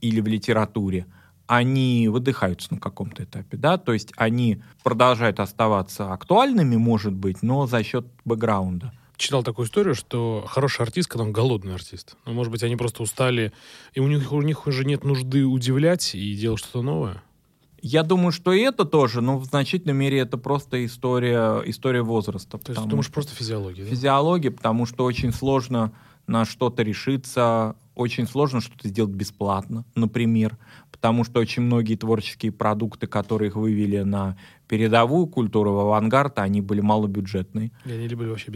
или в литературе, они выдыхаются на каком-то этапе, да, то есть они продолжают оставаться актуальными, может быть, но за счет бэкграунда. Читал такую историю, что хороший артист, когда он голодный артист. Ну, может быть, они просто устали, и у них уже нет нужды удивлять и делать что-то новое. Я думаю, что и это тоже, но в значительной мере это просто история возраста. То есть ты думаешь, просто физиология? Да? Физиология, потому что очень сложно на что-то решиться, очень сложно что-то сделать бесплатно, например, потому что очень многие творческие продукты, которые их вывели на передовую культуру, в авангард, они были малобюджетные. Или они были вообще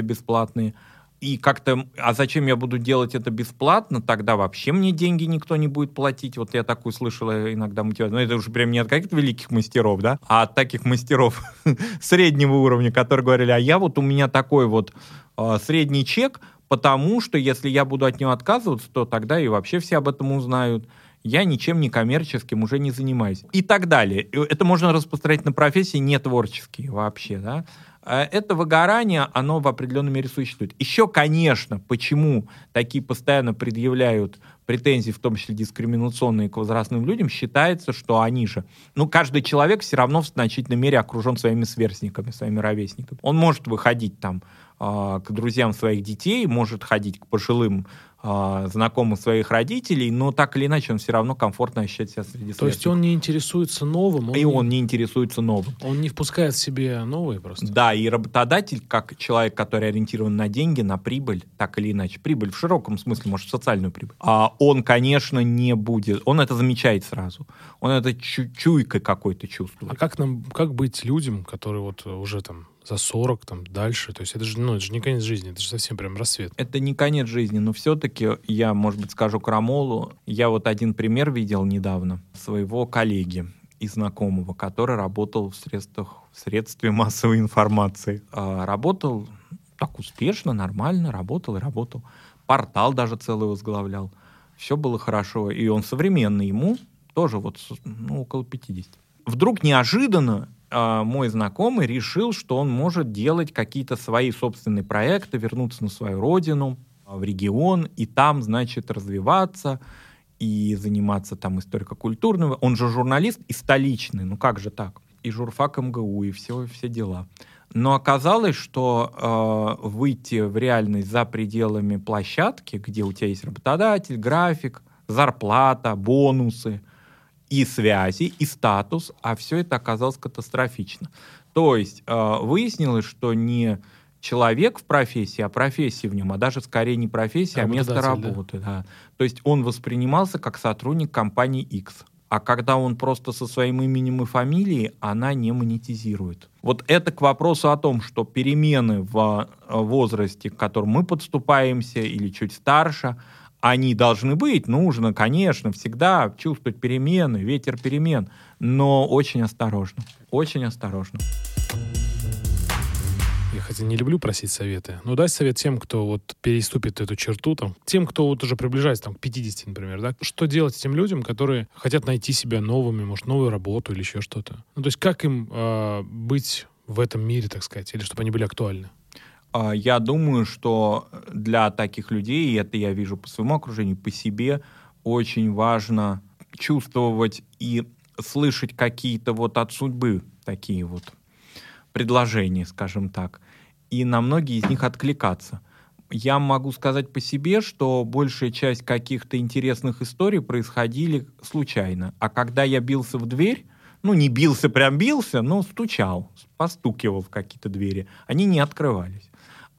бесплатные. И как-то, а зачем я буду делать это бесплатно, тогда вообще мне деньги никто не будет платить. Вот я такую слышала иногда мотивацию. Но это уже прям не от каких-то великих мастеров, да, а от таких мастеров среднего уровня, которые говорили, а я вот, у меня такой вот средний чек, потому что если я буду от него отказываться, то тогда и вообще все об этом узнают. Я ничем не коммерческим уже не занимаюсь. И так далее. Это можно распространять на профессии не творческие вообще, да. Это выгорание, оно в определенной мере существует. Еще, конечно, почему такие постоянно предъявляют претензии, в том числе дискриминационные, к возрастным людям, считается, что они же... Ну, каждый человек все равно в значительной мере окружен своими сверстниками, своими ровесниками. Он может выходить там к друзьям своих детей, может ходить к пожилым знакомых своих родителей, но так или иначе он все равно комфортно ощущает себя среди сверстников. То есть он не интересуется новым? Он не интересуется новым. Он не впускает в себе новые просто? Да, и работодатель, как человек, который ориентирован на деньги, на прибыль, так или иначе, прибыль в широком смысле, может, социальную прибыль, он, конечно, не будет, он это замечает сразу, он это чуйкой какой-то чувствует. А как быть людям, которые вот уже там за 40, там, дальше. То есть это же, ну, это же не конец жизни, это же совсем прям рассвет. Это не конец жизни, но все-таки я, может быть, скажу крамолу. Я вот один пример видел недавно своего коллеги и знакомого, который работал в средстве массовой информации. Работал так успешно, нормально, работал. Портал даже целый возглавлял. Все было хорошо. И он современный, ему тоже вот, ну, около 50. Вдруг неожиданно мой знакомый решил, что он может делать какие-то свои собственные проекты, вернуться на свою родину, в регион, и там, значит, развиваться и заниматься там историко-культурным. Он же журналист и столичный, ну как же так? И журфак МГУ, и все дела. Но оказалось, что выйти в реальность за пределами площадки, где у тебя есть работодатель, график, зарплата, бонусы, и связи, и статус, а все это оказалось катастрофично. То есть выяснилось, что не человек в профессии, а профессия в нем, а даже скорее не профессия, а место работы. Да. То есть он воспринимался как сотрудник компании X. А когда он просто со своим именем и фамилией, она не монетизирует. Вот это к вопросу о том, что перемены в возрасте, к которым мы подступаемся, или чуть старше, они должны быть, нужно, конечно, всегда чувствовать перемены, ветер перемен, но очень осторожно, очень осторожно. Я хотя не люблю просить советы, но дай совет тем, кто вот переступит эту черту, там, тем, кто вот уже приближается там, к 50, например, да, что делать тем людям, которые хотят найти себя новыми, может, новую работу или еще что-то. Ну, то есть как им быть в этом мире, так сказать, или чтобы они были актуальны? Я думаю, что для таких людей, и это я вижу по своему окружению, по себе, очень важно чувствовать и слышать какие-то вот от судьбы такие вот предложения, скажем так, и на многие из них откликаться. Я могу сказать по себе, что большая часть каких-то интересных историй происходили случайно. А когда я бился в дверь, ну, не бился, прям бился, но стучал, постукивал в какие-то двери, они не открывались.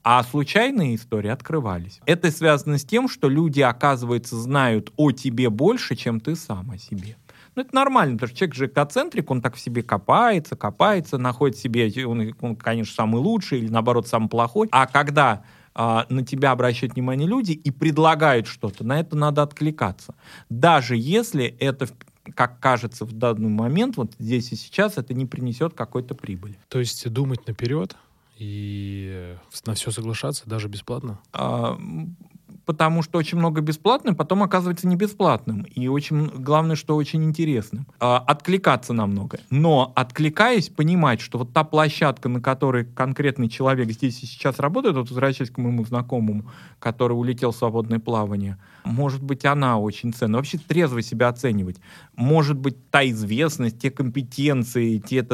А случайные истории открывались. Это связано с тем, что люди, оказывается, знают о тебе больше, чем ты сам о себе. Ну, это нормально, потому что человек же экоцентрик, он так в себе копается, находит себе, он, конечно, самый лучший или, наоборот, самый плохой. А когда на тебя обращают внимание люди и предлагают что-то, на это надо откликаться. Даже если это, как кажется в данный момент, вот здесь и сейчас, это не принесет какой-то прибыли. То есть думать наперед и на все соглашаться, даже бесплатно? Потому что очень много бесплатным, потом оказывается не бесплатным. И очень, главное, что очень интересным. Откликаться на многое. Но, откликаясь, понимать, что вот та площадка, на которой конкретный человек здесь и сейчас работает, вот возвращаясь к моему знакомому, который улетел в свободное плавание, может быть, она очень ценна. Вообще трезво себя оценивать. Может быть, та известность, те компетенции, те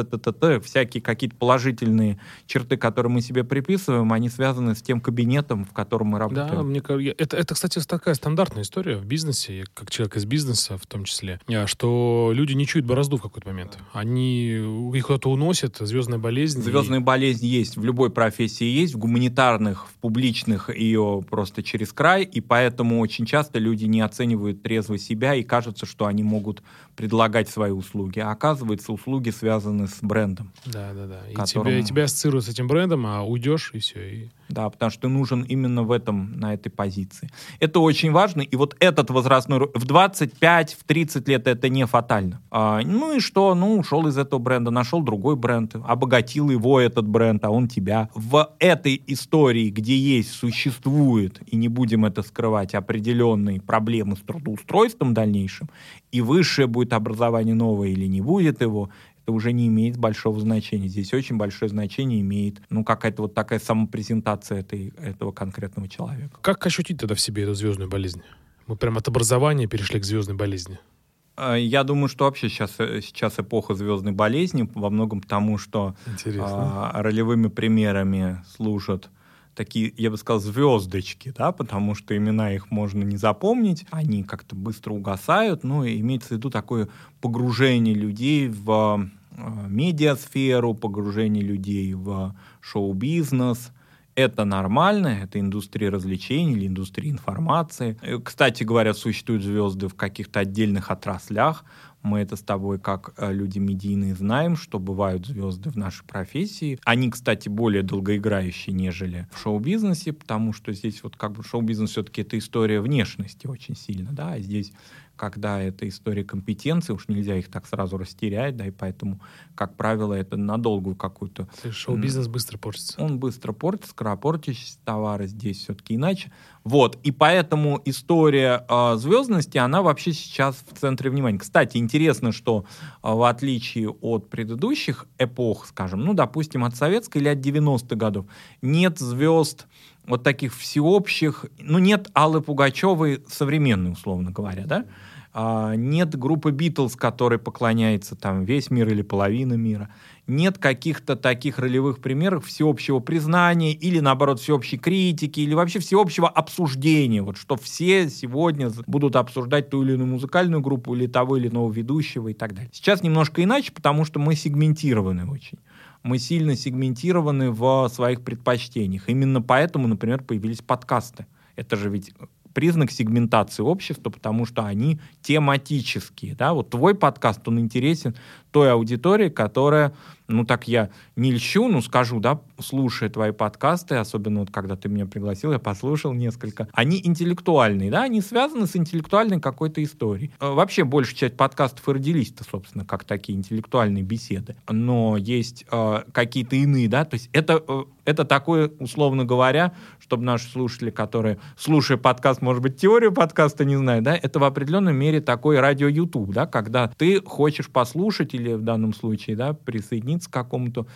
всякие какие-то положительные черты, которые мы себе приписываем, они связаны с тем кабинетом, в котором мы работаем. Да, мне кажется, это, кстати, такая стандартная история в бизнесе, как человек из бизнеса в том числе, что люди не чуют борозду в какой-то момент. Они их куда-то уносят, звездная болезнь. Звездная болезнь есть, в любой профессии есть, в гуманитарных, в публичных ее просто через край, и поэтому очень часто люди не оценивают трезво себя и кажется, что они могут предлагать свои услуги. А оказывается, услуги связаны с брендом. Да. И тебя ассоциируют с этим брендом, а уйдешь, и все. Да, потому что ты нужен именно на этой позиции. Это очень важно, и вот этот возрастной... В 25, в 30 лет это не фатально. Ну и что? Ну, ушел из этого бренда, нашел другой бренд, обогатил его этот бренд, а он тебя. В этой истории, где существует, и не будем это скрывать, определенные проблемы с трудоустройством в дальнейшем, и высшее будет образование новое или не будет его, это уже не имеет большого значения. Здесь очень большое значение имеет, какая-то вот такая самопрезентация этого конкретного человека. Как ощутить тогда в себе эту звездную болезнь? Мы прям от образования перешли к звездной болезни. Я думаю, что вообще сейчас эпоха звездной болезни во многом потому, что ролевыми примерами служат такие, я бы сказал, звездочки, да, потому что имена их можно не запомнить, они как-то быстро угасают, и имеется в виду такое погружение людей в медиасферу, погружение людей в шоу-бизнес. Это нормально, это индустрия развлечений или индустрия информации. Кстати говоря, существуют звезды в каких-то отдельных отраслях. Мы это с тобой, как люди медийные, знаем, что бывают звезды в нашей профессии. Они, кстати, более долгоиграющие, нежели в шоу-бизнесе, потому что здесь вот как бы шоу-бизнес все-таки это история внешности очень сильно, да, а здесь... когда это история компетенций, уж нельзя их так сразу растерять, да, и поэтому, как правило, это надолгую какую-то... Шоу-бизнес быстро портится. Он быстро портится, скоропортящиеся товары здесь все-таки иначе. Вот, и поэтому история звездности, она вообще сейчас в центре внимания. Кстати, интересно, что в отличие от предыдущих эпох, скажем, допустим, от советской или от 90-х годов, нет звезд... вот таких всеобщих, нет Аллы Пугачевой современной, условно говоря, да? Нет группы Битлз, которой поклоняется там весь мир или половина мира. Нет каких-то таких ролевых примеров всеобщего признания или, наоборот, всеобщей критики или вообще всеобщего обсуждения. Вот что все сегодня будут обсуждать ту или иную музыкальную группу или того или иного ведущего и так далее. Сейчас немножко иначе, потому что мы сегментированы очень. Мы сильно сегментированы в своих предпочтениях. Именно поэтому, например, появились подкасты. Это же ведь признак сегментации общества, потому что они тематические. Да? Вот твой подкаст, он интересен той аудитории, которая, так я не льщу, скажу, да, слушая твои подкасты, особенно вот когда ты меня пригласил, я послушал несколько. Они интеллектуальные, да, они связаны с интеллектуальной какой-то историей. Вообще, большая часть подкастов и родились-то, собственно, как такие интеллектуальные беседы. Но есть какие-то иные, да, то есть это такое, условно говоря, чтобы наши слушатели, которые, слушая подкаст, может быть, теорию подкаста не знают, да, это в определенной мере такой радио-ютуб, да, когда ты хочешь послушать или в данном случае, да, присоединиться к какому-то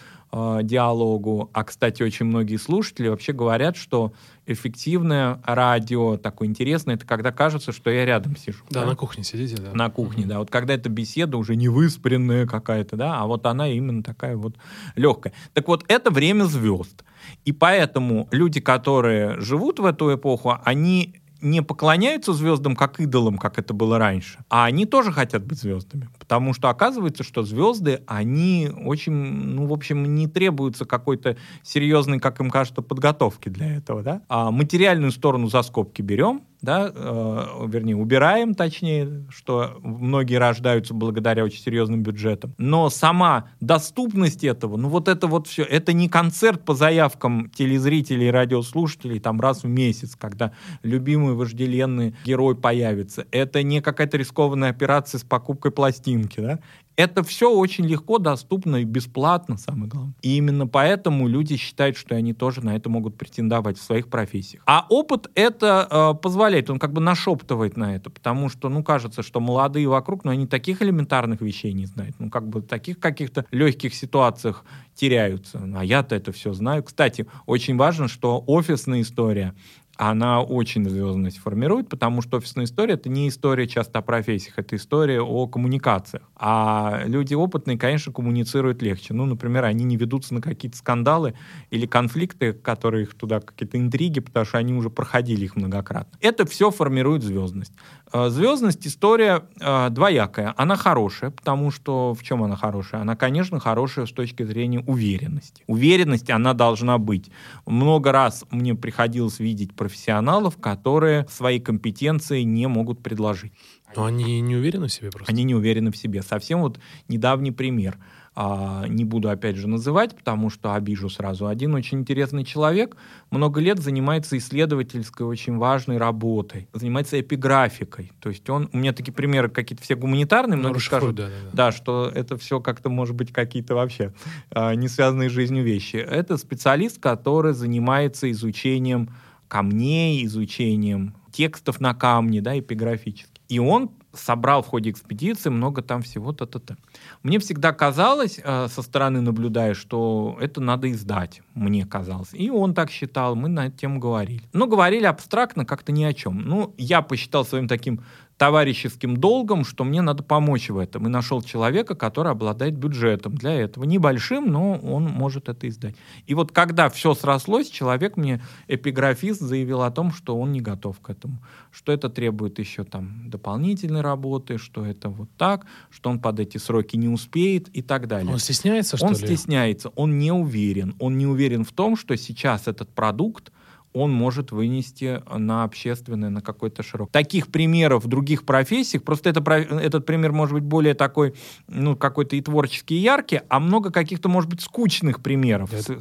диалогу. А, кстати, очень многие слушатели вообще говорят, что эффективное радио, такое интересное, это когда кажется, что я рядом сижу. Да, на кухне сидите, да. На кухне, да. Вот когда эта беседа уже невыспренная какая-то, да, а вот она именно такая вот легкая. Так вот, это время звезд. И поэтому люди, которые живут в эту эпоху, они не поклоняются звездам как идолам, как это было раньше, а они тоже хотят быть звездами. Потому что оказывается, что звезды, они очень, ну, в общем, не требуются какой-то серьезной, как им кажется, подготовки для этого, да? А материальную сторону за скобки берем, да, вернее, убираем, точнее, что многие рождаются благодаря очень серьезным бюджетам. Но сама доступность этого, ну, вот это вот все, это не концерт по заявкам телезрителей и радиослушателей там раз в месяц, когда любимый вожделенный герой появится. Это не какая-то рискованная операция с покупкой пластинки, да. Это все очень легко, доступно и бесплатно, самое главное. И именно поэтому люди считают, что они тоже на это могут претендовать в своих профессиях. А опыт это позволяет, он как бы нашептывает на это, потому что, ну, кажется, что молодые вокруг, но они таких элементарных вещей не знают, ну, как бы в таких каких-то легких ситуациях теряются. А я-то это все знаю. Кстати, очень важно, что офисная история, она очень звездность формирует, потому что офисная история — это не история часто о профессиях, это история о коммуникациях. А люди опытные, конечно, коммуницируют легче. Ну, например, они не ведутся на какие-то скандалы или конфликты, которые их туда, какие-то интриги, потому что они уже проходили их многократно. Это все формирует звездность. Звездность — история двоякая. Она хорошая, потому что... В чем она хорошая? Она, конечно, хорошая с точки зрения уверенности. Уверенность, она должна быть. Много раз мне приходилось видеть профессионалов, которые свои компетенции не могут предложить. Но они не уверены в себе просто? Они не уверены в себе. Совсем вот недавний пример. Не буду, опять же, называть, потому что обижу сразу. Один очень интересный человек много лет занимается исследовательской, очень важной работой. Занимается эпиграфикой. То есть он... У меня такие примеры какие-то все гуманитарные. Многие скажут, да, что это все как-то, может быть, какие-то вообще не связанные с жизнью вещи. Это специалист, который занимается изучением камней, изучением текстов на камне, да, эпиграфически. И он собрал в ходе экспедиции много там всего, та-та-та. Мне всегда казалось, со стороны наблюдая, что это надо издать, мне казалось. И он так считал, мы на эту тему говорили. Но говорили абстрактно, как-то ни о чем. Ну, я посчитал своим таким товарищеским долгом, что мне надо помочь в этом. И нашел человека, который обладает бюджетом для этого. Небольшим, но он может это издать. И вот когда все срослось, человек мне, эпиграфист, заявил о том, что он не готов к этому. Что это требует еще там дополнительной работы, что это вот так, что он под эти сроки не успеет и так далее. Он стесняется, что ли? Он стесняется, он не уверен. Он не уверен в том, что сейчас этот продукт он может вынести на общественное, на какой-то широкий. Таких примеров в других профессиях, просто этот пример может быть более такой, ну, какой-то и творческий, и яркий, а много каких-то, может быть, скучных примеров. Я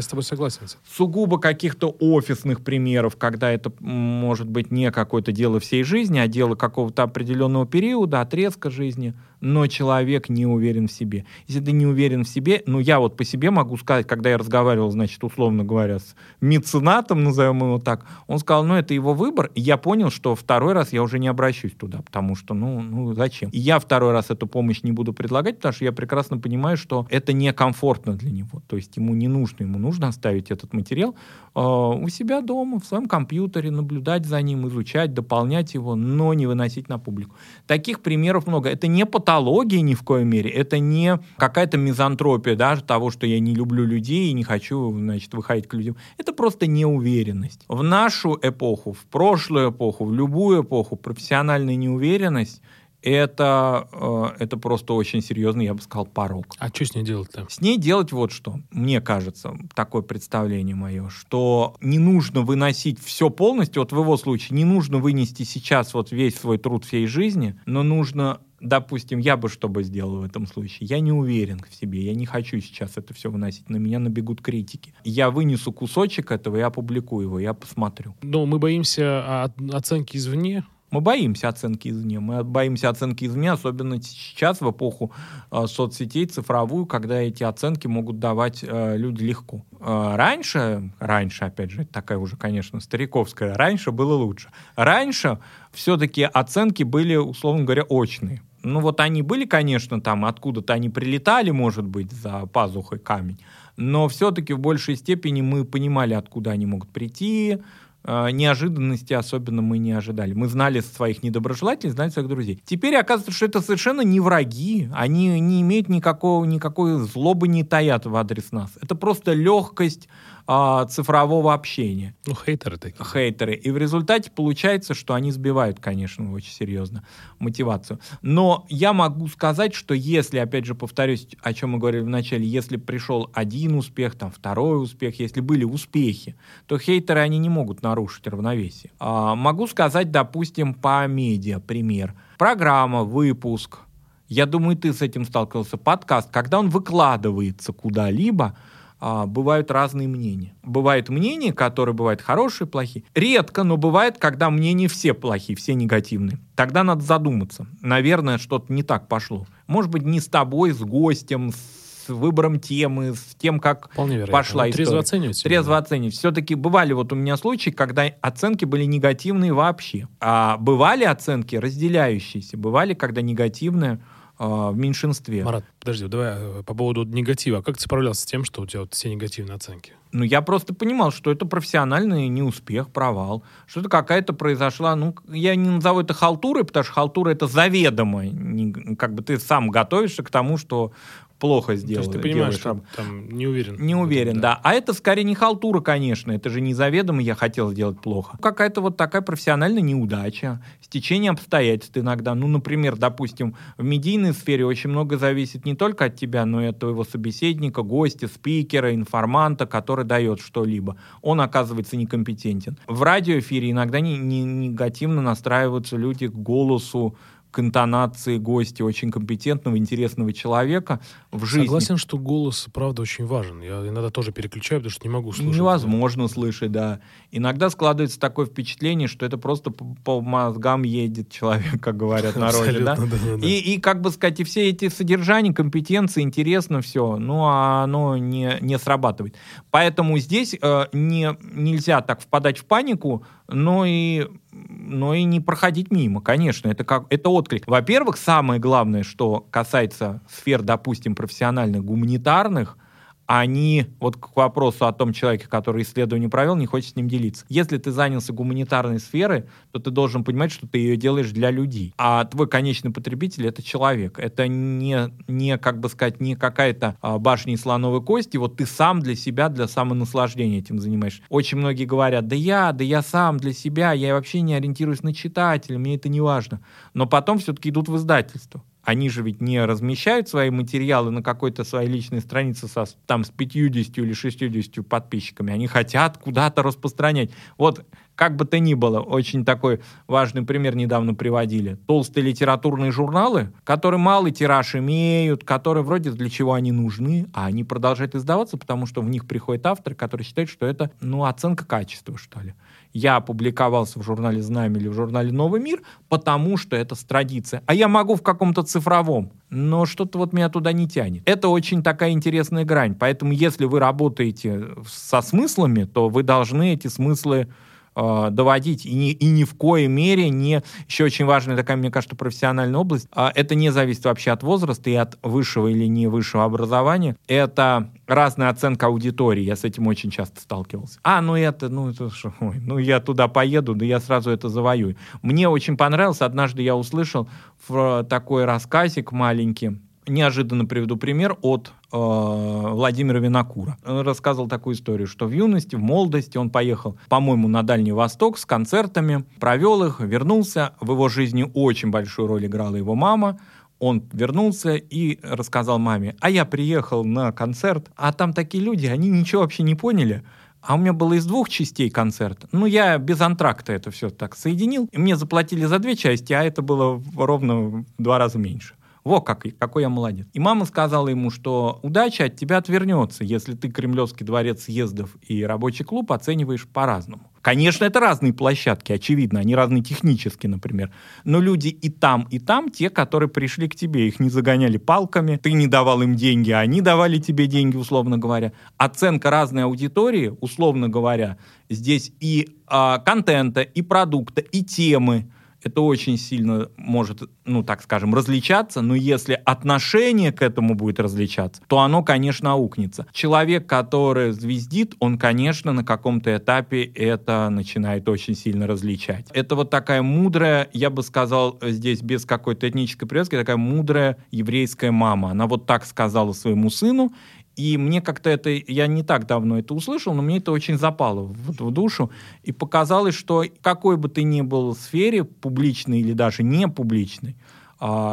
с тобой согласен. Сугубо каких-то офисных примеров, когда это может быть не какое-то дело всей жизни, а дело какого-то определенного периода, отрезка жизни, но человек не уверен в себе. Если ты не уверен в себе, ну, я вот по себе могу сказать, когда я разговаривал, значит, условно говоря, с меценатом, назовем его так, он сказал, ну, это его выбор, и я понял, что второй раз я уже не обращусь туда, потому что, ну зачем? И я второй раз эту помощь не буду предлагать, потому что я прекрасно понимаю, что это некомфортно для него, то есть ему не нужно, оставить этот материал у себя дома, в своем компьютере, наблюдать за ним, изучать, дополнять его, но не выносить на публику. Таких примеров много. Это не патология ни в коей мере, это не какая-то мизантропия, даже того, что я не люблю людей и не хочу, значит, выходить к людям. Это просто неуверенность. В нашу эпоху, в прошлую эпоху, в любую эпоху профессиональная неуверенность это просто очень серьезный, я бы сказал, порог. А что с ней делать-то? С ней делать вот что. Мне кажется, такое представление мое, что не нужно выносить все полностью, вот в его случае не нужно вынести сейчас вот весь свой труд всей жизни, но нужно... Допустим, я бы что бы сделал в этом случае? Я не уверен в себе, я не хочу сейчас это все выносить, на меня набегут критики. Я вынесу кусочек этого, я опубликую его, я посмотрю. Но мы боимся оценки извне. Мы боимся оценки извне. Мы боимся оценки извне, особенно сейчас, в эпоху соцсетей, цифровую, когда эти оценки могут давать люди легко. Раньше, опять же, такая уже, конечно, стариковская, раньше было лучше. Раньше все-таки оценки были, условно говоря, очные. Ну вот они были, конечно, там откуда-то они прилетали, может быть, за пазухой камень. но все-таки в большей степени мы понимали, откуда они могут прийти, неожиданности особенно мы не ожидали. Мы знали своих недоброжелателей, знали своих друзей. Теперь оказывается, что это совершенно не враги. Они не имеют никакой злобы, не таят в адрес нас. Это просто легкость цифрового общения. Ну, хейтеры такие. Хейтеры. И в результате получается, что они сбивают, конечно, очень серьезно мотивацию. Но я могу сказать, что если, опять же, повторюсь, о чем мы говорили в начале, если пришел один успех, там, второй успех, если были успехи, то хейтеры, они не могут нарушить равновесие. Могу сказать, допустим, по медиа пример. Программа, выпуск. Я думаю, ты с этим сталкивался. Подкаст. Когда он выкладывается куда-либо, бывают разные мнения. Бывают мнения, которые бывают хорошие, плохие. Редко, но бывает, когда мнения все плохие, все негативные. Тогда надо задуматься. Наверное, что-то не так пошло. Может быть, не с тобой, с гостем, с выбором темы, с тем, как пошла история. Трезво оценивать. Трезво оценивать. Все-таки бывали вот у меня случаи, когда оценки были негативные вообще. А бывали оценки разделяющиеся. Бывали, когда негативные в меньшинстве. Марат, подожди, давай по поводу негатива. Как ты справлялся с тем, что у тебя вот все негативные оценки? Ну, я просто понимал, что это профессиональный неуспех, провал. Что-то какая-то произошла, я не назову это халтурой, потому что халтура — это заведомо. Как бы ты сам готовишься к тому, что плохо сделал. То есть ты понимаешь, что там не уверен. Не уверен, этом, да. А это скорее не халтура, конечно. Это же незаведомо я хотел сделать плохо. Какая-то вот такая профессиональная неудача, стечение обстоятельств иногда. Например, допустим, в медийной сфере очень много зависит не только от тебя, но и от твоего собеседника, гостя, спикера, информанта, который дает что-либо. Он оказывается некомпетентен. В радиоэфире иногда негативно настраиваются люди к голосу, к интонации гостя, очень компетентного, интересного человека в жизни. Согласен, что голос, правда, очень важен. Я иногда тоже переключаю, потому что не могу слышать. Невозможно слышать, да. Иногда складывается такое впечатление, что это просто по мозгам едет человек, как говорят на роли, да? Да. И, как бы сказать, и все эти содержания, компетенции, интересно все, а оно не срабатывает. Поэтому здесь нельзя так впадать в панику, но и не проходить мимо, конечно, это отклик. Во-первых, самое главное, что касается сфер, допустим, профессиональных, гуманитарных, они, вот к вопросу о том человеке, который исследование провел, не хочет с ним делиться. Если ты занялся гуманитарной сферой, то ты должен понимать, что ты ее делаешь для людей. А твой конечный потребитель — это человек. Это не какая-то башня из слоновой кости. Вот ты сам для себя, для самонаслаждения этим занимаешься. Очень многие говорят: да я сам для себя, я вообще не ориентируюсь на читателя, мне это не важно. Но потом все-таки идут в издательство. Они же ведь не размещают свои материалы на какой-то своей личной странице с 50 или 60 подписчиками. Они хотят куда-то распространять. Вот, как бы то ни было, очень такой важный пример недавно приводили. Толстые литературные журналы, которые малый тираж имеют, которые вроде для чего они нужны, а они продолжают издаваться, потому что в них приходят авторы, которые считают, что это, оценка качества, что ли. Я опубликовался в журнале «Знамя» или в журнале «Новый мир», потому что это традиция. А я могу в каком-то цифровом, но что-то вот меня туда не тянет. Это очень такая интересная грань. Поэтому если вы работаете со смыслами, то вы должны эти смыслы доводить. И ни в коей мере не... Еще очень важная такая, мне кажется, профессиональная область. Это не зависит вообще от возраста и от высшего или не высшего образования. Это разная оценка аудитории. Я с этим очень часто сталкивался. Я туда поеду, да я сразу это завоюю. Мне очень понравилось. Однажды я услышал такой рассказик маленький. Неожиданно приведу пример от Владимира Винокура. Он рассказывал такую историю, что в юности, в молодости он поехал, по-моему, на Дальний Восток с концертами, провел их, вернулся. В его жизни очень большую роль играла его мама. Он вернулся и рассказал маме: а я приехал на концерт, а там такие люди, они ничего вообще не поняли. А у меня было из двух частей концерт. Я без антракта это все так соединил. И мне заплатили за две части, а это было ровно в 2 раза меньше. Во, какой я молодец. И мама сказала ему, что удача от тебя отвернется, если ты Кремлевский дворец съездов и рабочий клуб оцениваешь по-разному. Конечно, это разные площадки, очевидно, они разные технически, например. Но люди и там, те, которые пришли к тебе, их не загоняли палками, ты не давал им деньги, а они давали тебе деньги, условно говоря. Оценка разной аудитории, условно говоря, здесь и контента, и продукта, и темы. это очень сильно может, ну, так скажем, различаться, но если отношение к этому будет различаться, то оно, конечно, аукнется. Человек, который звездит, он, конечно, на каком-то этапе это начинает очень сильно различать. Это вот такая мудрая, я бы сказал, здесь без какой-то этнической привязки, такая мудрая еврейская мама. Она вот так сказала своему сыну, и мне как-то это, я не так давно это услышал, но мне это очень запало в душу. И показалось, что в какой бы ты ни был сфере, публичной или даже не публичной,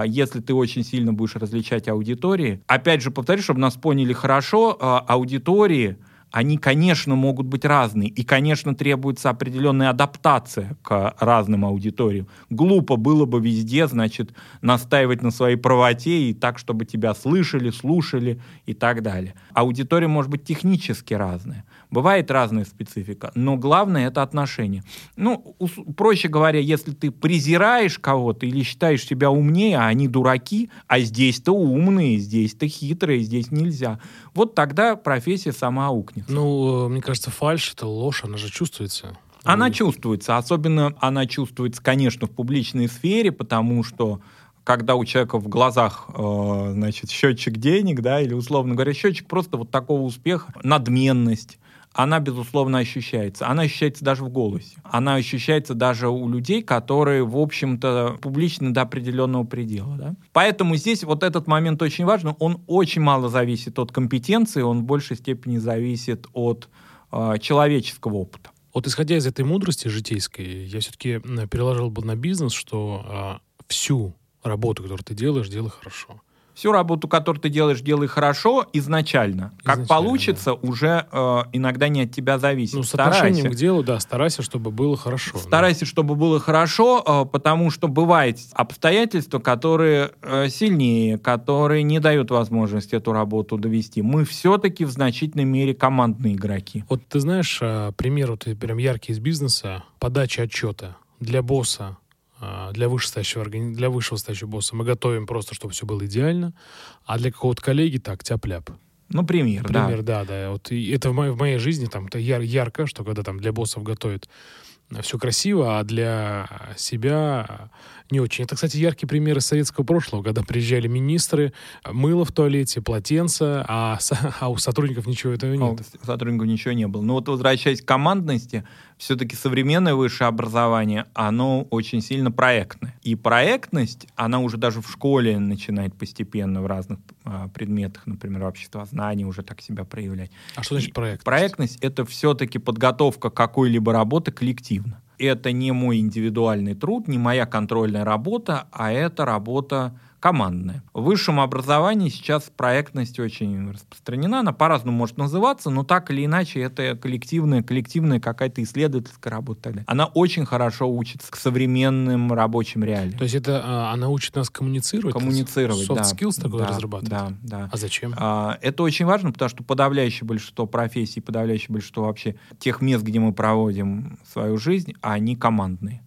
если ты очень сильно будешь различать аудитории, опять же повторю, чтобы нас поняли хорошо, аудитории, они, конечно, могут быть разные, и, конечно, требуется определенная адаптация к разным аудиториям. Глупо было бы везде, значит, настаивать на своей правоте и так, чтобы тебя слышали, слушали и так далее. Аудитория может быть технически разная. Бывает разная специфика, но главное — это отношение. Ну, проще говоря, если ты презираешь кого-то или считаешь себя умнее, а они дураки, а здесь-то умные, здесь-то хитрые, здесь нельзя, вот тогда профессия сама аукнет. Ну, мне кажется, фальшь — это ложь, она же чувствуется. Она чувствуется, особенно она чувствуется, конечно, в публичной сфере, потому что когда у человека в глазах, значит, счетчик денег, да, или, условно говоря, счетчик просто вот такого успеха, надменность, она, безусловно, ощущается. Она ощущается даже в голосе. Она ощущается даже у людей, которые, в общем-то, публичны до определенного предела. Да? Поэтому здесь вот этот момент очень важен. Он очень мало зависит от компетенции, он в большей степени зависит от человеческого опыта. Вот исходя из этой мудрости житейской, я все-таки переложил бы на бизнес, что всю работу, которую ты делаешь, делай хорошо. Всю работу, которую ты делаешь, делай хорошо изначально. Как получится, да, уже иногда не от тебя зависит. Ну, с отношением к делу, да, старайся, чтобы было хорошо. Старайся, да, чтобы было хорошо, потому что бывают обстоятельства, которые сильнее, которые не дают возможности эту работу довести. Мы все-таки в значительной мере командные игроки. Вот ты знаешь, пример вот прям яркий из бизнеса, подача отчета для босса, для вышестоящего босса мы готовим просто, чтобы все было идеально, а для какого-то коллеги так, тяп-ляп. Ну, пример, да. Вот это в моей жизни там ярко, что когда там для боссов готовят все красиво, а для себя не очень. Это, кстати, яркий пример из советского прошлого, когда приезжали министры, мыло в туалете, полотенце, а у сотрудников ничего этого нет. У сотрудников ничего не было. Но вот возвращаясь к командности, все-таки современное высшее образование, оно очень сильно проектное. И проектность, она уже даже в школе начинает постепенно в разных предметах, например, обществознание уже так себя проявлять. А что значит проектность? Проектность — это все-таки подготовка какой-либо работы коллективно. Это не мой индивидуальный труд, не моя контрольная работа, а это работа командная. В высшем образовании сейчас проектность очень распространена, она по-разному может называться, но так или иначе это коллективная какая-то исследовательская работа. Она очень хорошо учится к современным рабочим реалиям. То есть это она учит нас коммуницировать? Коммуницировать, да. Soft skills такое разрабатывать? Да. А зачем? Это очень важно, потому что подавляющее большинство профессий, подавляющее большинство вообще тех мест, где мы проводим свою жизнь, они командные.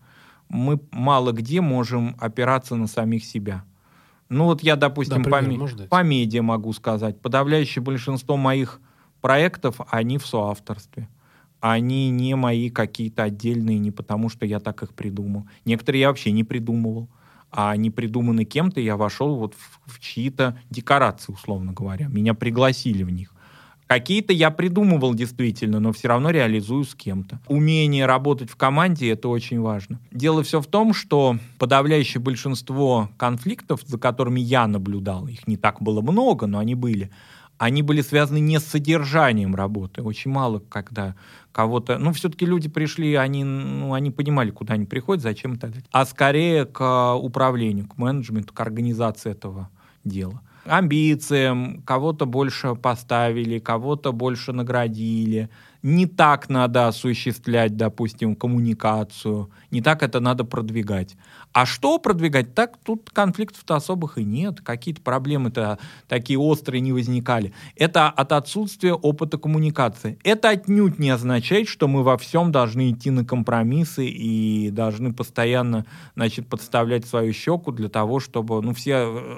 Мы мало где можем опираться на самих себя. Ну вот я, допустим, да, по медиа могу сказать. Подавляющее большинство моих проектов, они в соавторстве. Они не мои какие-то отдельные, не потому что я так их придумал. Некоторые я вообще не придумывал. А они придуманы кем-то, я вошел вот в чьи-то декорации, условно говоря. Меня пригласили в них. Какие-то я придумывал действительно, но все равно реализую с кем-то. Умение работать в команде — это очень важно. Дело все в том, что подавляющее большинство конфликтов, за которыми я наблюдал, их не так было много, но они были связаны не с содержанием работы. Очень мало когда кого-то... Ну, все-таки люди пришли, они понимали, куда они приходят, зачем это. А скорее к управлению, к менеджменту, к организации этого дела. Амбициям, кого-то больше поставили, кого-то больше наградили. Не так надо осуществлять, допустим, коммуникацию, не так это надо продвигать. А что продвигать? Так тут конфликтов-то особых и нет, какие-то проблемы-то такие острые не возникали. Это от отсутствия опыта коммуникации. Это отнюдь не означает, что мы во всем должны идти на компромиссы и должны постоянно, значит, подставлять свою щеку для того, чтобы,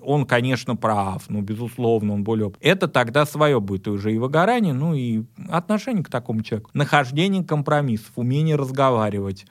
он, конечно, прав, безусловно, он более опытный. Это тогда свое будет уже и выгорание, и отношение к такому человеку. Нахождение компромиссов, умение разговаривать,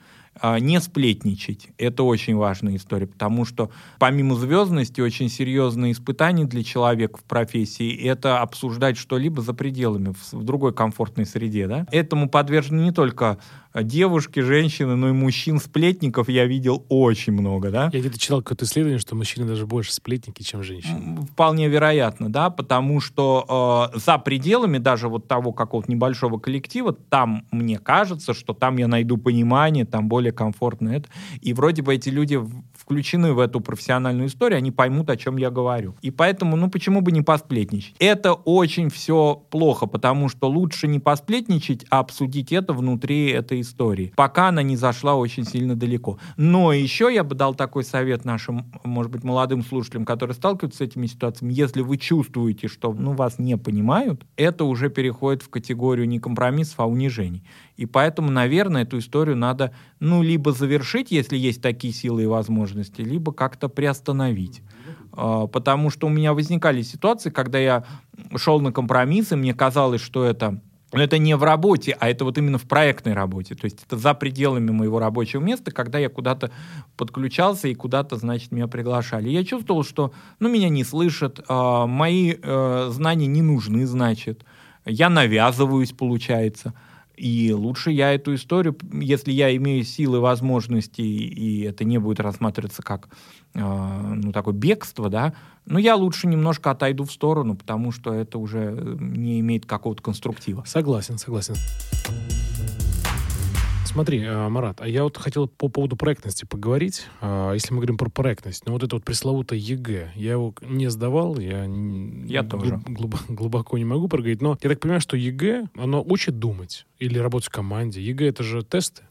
Не сплетничать. Это очень важная история, потому что помимо звездности очень серьезные испытания для человека в профессии — это обсуждать что-либо за пределами, в другой комфортной среде. Да? Этому подвержены не только девушки, женщины, но и мужчин-сплетников я видел очень много. Да? Я где-то читал какое-то исследование, что мужчины даже больше сплетники, чем женщины. Вполне вероятно, да, потому что за пределами даже вот того какого-то небольшого коллектива, там, мне кажется, что там я найду понимание, там более комфортно это. И вроде бы эти люди включены в эту профессиональную историю, они поймут, о чем я говорю. И поэтому, почему бы не посплетничать? Это очень все плохо, потому что лучше не посплетничать, а обсудить это внутри этой истории, пока она не зашла очень сильно далеко. Но еще я бы дал такой совет нашим, может быть, молодым слушателям, которые сталкиваются с этими ситуациями. Если вы чувствуете, что вас не понимают, это уже переходит в категорию не компромиссов, а унижений. И поэтому, наверное, эту историю надо либо завершить, если есть такие силы и возможности, либо как-то приостановить. Потому что у меня возникали ситуации, когда я шел на компромисс, и мне казалось, что это не в работе, а это именно в проектной работе. То есть это за пределами моего рабочего места, когда я куда-то подключался и куда-то, меня приглашали. Я чувствовал, что меня не слышат, мои знания не нужны, я навязываюсь, получается. И лучше я эту историю, если я имею силы, возможности, и это не будет рассматриваться как такое бегство, да, я лучше немножко отойду в сторону, потому что это уже не имеет какого-то конструктива. Согласен. Смотри, Марат, а я хотел по поводу проектности поговорить. Если мы говорим про проектность, это пресловутое ЕГЭ. Я его не сдавал, я тоже глубоко не могу проговорить, но я так понимаю, что ЕГЭ, оно учит думать или работать в команде. ЕГЭ — это же тесты?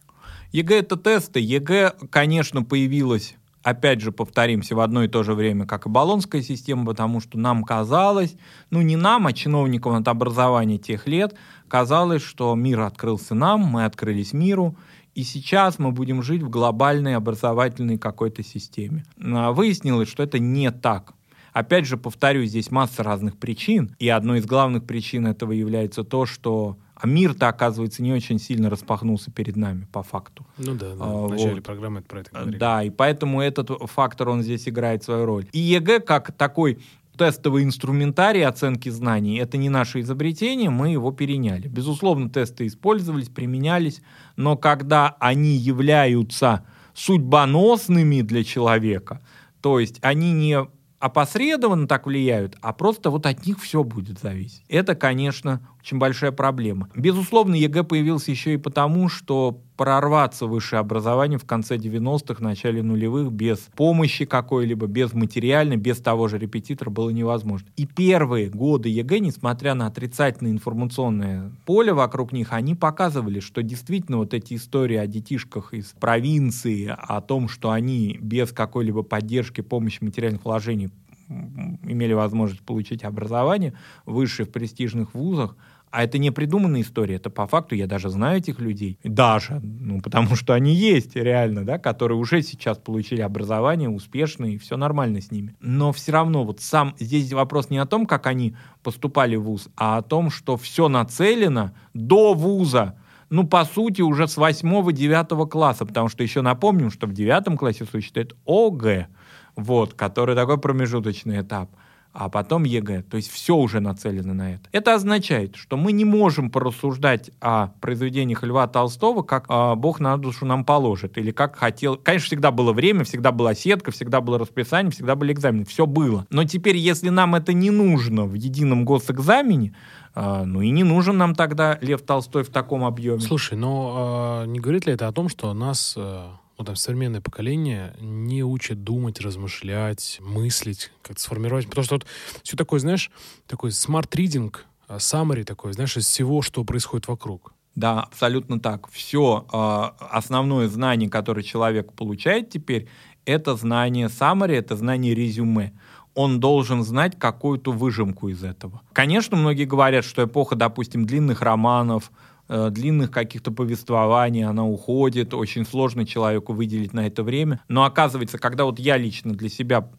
ЕГЭ — это тесты. ЕГЭ, конечно, появилось, опять же, повторимся, в одно и то же время, как и Болонская система, потому что нам казалось, не нам, а чиновникам от образования тех лет, казалось, что мир открылся нам, мы открылись миру, и сейчас мы будем жить в глобальной образовательной какой-то системе. Выяснилось, что это не так. Опять же, повторю, здесь масса разных причин, и одной из главных причин этого является то, что мир-то, оказывается, не очень сильно распахнулся перед нами, по факту. В начале программы это про это говорили. Да, и поэтому этот фактор, он здесь играет свою роль. И ЕГЭ, как такой тестовый инструментарий оценки знаний, это не наше изобретение, мы его переняли. Безусловно, тесты использовались, применялись, но когда они являются судьбоносными для человека, то есть они не опосредованно так влияют, а просто от них все будет зависеть. Это, конечно, очень большая проблема. Безусловно, ЕГЭ появился еще и потому, что прорваться высшее образование в конце 90-х, начале нулевых без помощи какой-либо, без материальной, без того же репетитора было невозможно. И первые годы ЕГЭ, несмотря на отрицательное информационное поле вокруг них, они показывали, что действительно эти истории о детишках из провинции, о том, что они без какой-либо поддержки, помощи, материальных вложений имели возможность получить образование высшее в престижных вузах, а это не придуманная история, это по факту, я даже знаю этих людей, потому что они есть реально, да, которые уже сейчас получили образование успешно, и все нормально с ними. Но все равно сам здесь вопрос не о том, как они поступали в вуз, а о том, что все нацелено до вуза, по сути, уже с 8-9 класса, потому что еще напомним, что в 9 классе существует ОГЭ, который такой промежуточный этап, а потом ЕГЭ. То есть все уже нацелено на это. Это означает, что мы не можем порассуждать о произведениях Льва Толстого, как Бог на душу нам положит, или как хотел. Конечно, всегда было время, всегда была сетка, всегда было расписание, всегда были экзамены, все было. Но теперь, если нам это не нужно в едином госэкзамене, и не нужен нам тогда Лев Толстой в таком объеме. Слушай, не говорит ли это о том, что нас... современное поколение не учит думать, размышлять, мыслить, как-то сформировать. Потому что все такое, такой смарт-ридинг, саммари такой, из всего, что происходит вокруг. Да, абсолютно так. Все основное знание, которое человек получает теперь, это знание саммари, это знание резюме. Он должен знать какую-то выжимку из этого. Конечно, многие говорят, что эпоха, допустим, длинных романов, длинных каких-то повествований, она уходит, очень сложно человеку выделить на это время. Но оказывается, когда я лично для себя,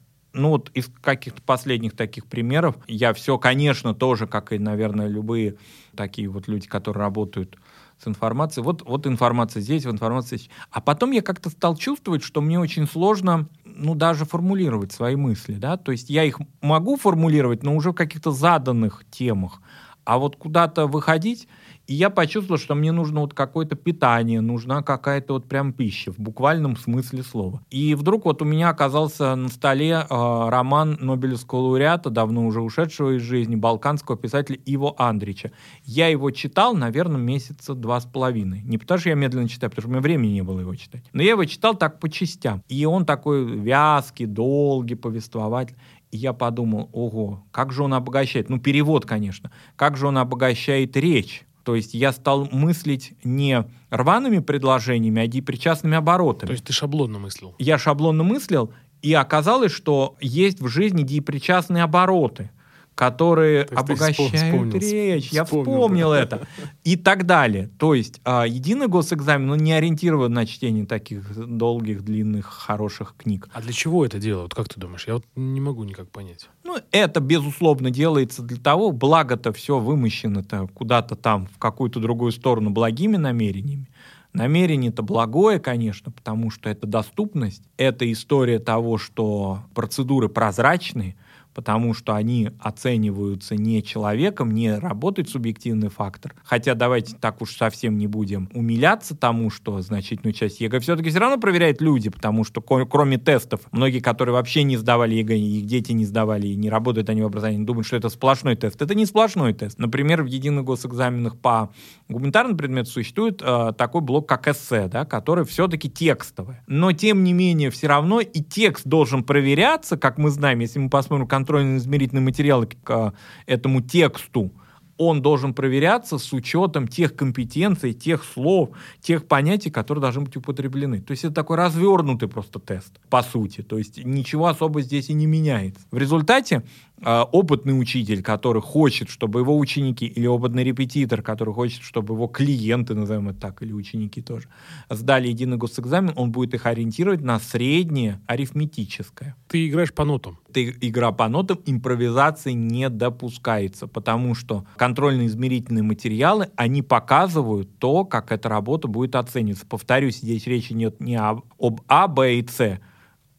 из каких-то последних таких примеров, я все, конечно, тоже, как и, наверное, любые такие люди, которые работают с информацией. Вот информация здесь, информация здесь. А потом я как-то стал чувствовать, что мне очень сложно, даже формулировать свои мысли, да. То есть я их могу формулировать, но уже в каких-то заданных темах. А вот куда-то выходить... И я почувствовал, что мне нужно какое-то питание, нужна какая-то прям пища, в буквальном смысле слова. И вдруг у меня оказался на столе роман Нобелевского лауреата, давно уже ушедшего из жизни, балканского писателя Иво Андрича. Я его читал, наверное, месяца 2.5. Не потому что я медленно читаю, потому что у меня времени не было его читать. Но я его читал так по частям. И он такой вязкий, долгий повествователь. И я подумал, ого, как же он обогащает, перевод, конечно, как же он обогащает речь. То есть я стал мыслить не рваными предложениями, а депричастными оборотами. То есть ты шаблонно мыслил? Я шаблонно мыслил, и оказалось, что есть в жизни депричастные обороты, которые обогащают речь. Я вспомнил это. И так далее. То есть единый госэкзамен, не ориентирован на чтение таких долгих, длинных, хороших книг. А для чего это делают? Как ты думаешь? Я не могу никак понять. Это, безусловно, делается для того, благо-то все вымощено-то куда-то там, в какую-то другую сторону, благими намерениями. Намерение-то благое, конечно, потому что это доступность, это история того, что процедуры прозрачные, потому что они оцениваются не человеком, не работает субъективный фактор. Хотя давайте так уж совсем не будем умиляться тому, что значительную часть ЕГЭ все-таки все равно проверяют люди, потому что кроме тестов, многие, которые вообще не сдавали ЕГЭ, их дети не сдавали, и не работают они в образовании, думают, что это сплошной тест. Это не сплошной тест. Например, в единых госэкзаменах по гуманитарным предметам существует такой блок, как эссе, да, который все-таки текстовый. Но, тем не менее, все равно и текст должен проверяться, как мы знаем, если мы посмотрим контрольно-измерительные материалы к этому тексту, он должен проверяться с учетом тех компетенций, тех слов, тех понятий, которые должны быть употреблены. То есть это такой развернутый просто тест, по сути. То есть ничего особо здесь и не меняется. В результате опытный учитель, который хочет, чтобы его ученики, или опытный репетитор, который хочет, чтобы его клиенты, назовем это так, или ученики тоже, сдали единый госэкзамен, он будет их ориентировать на среднее арифметическое. Ты играешь по нотам. Игра по нотам, импровизации не допускается, потому что контрольно-измерительные материалы, они показывают то, как эта работа будет оцениваться. Повторюсь, здесь речи нет не об А, Б и С,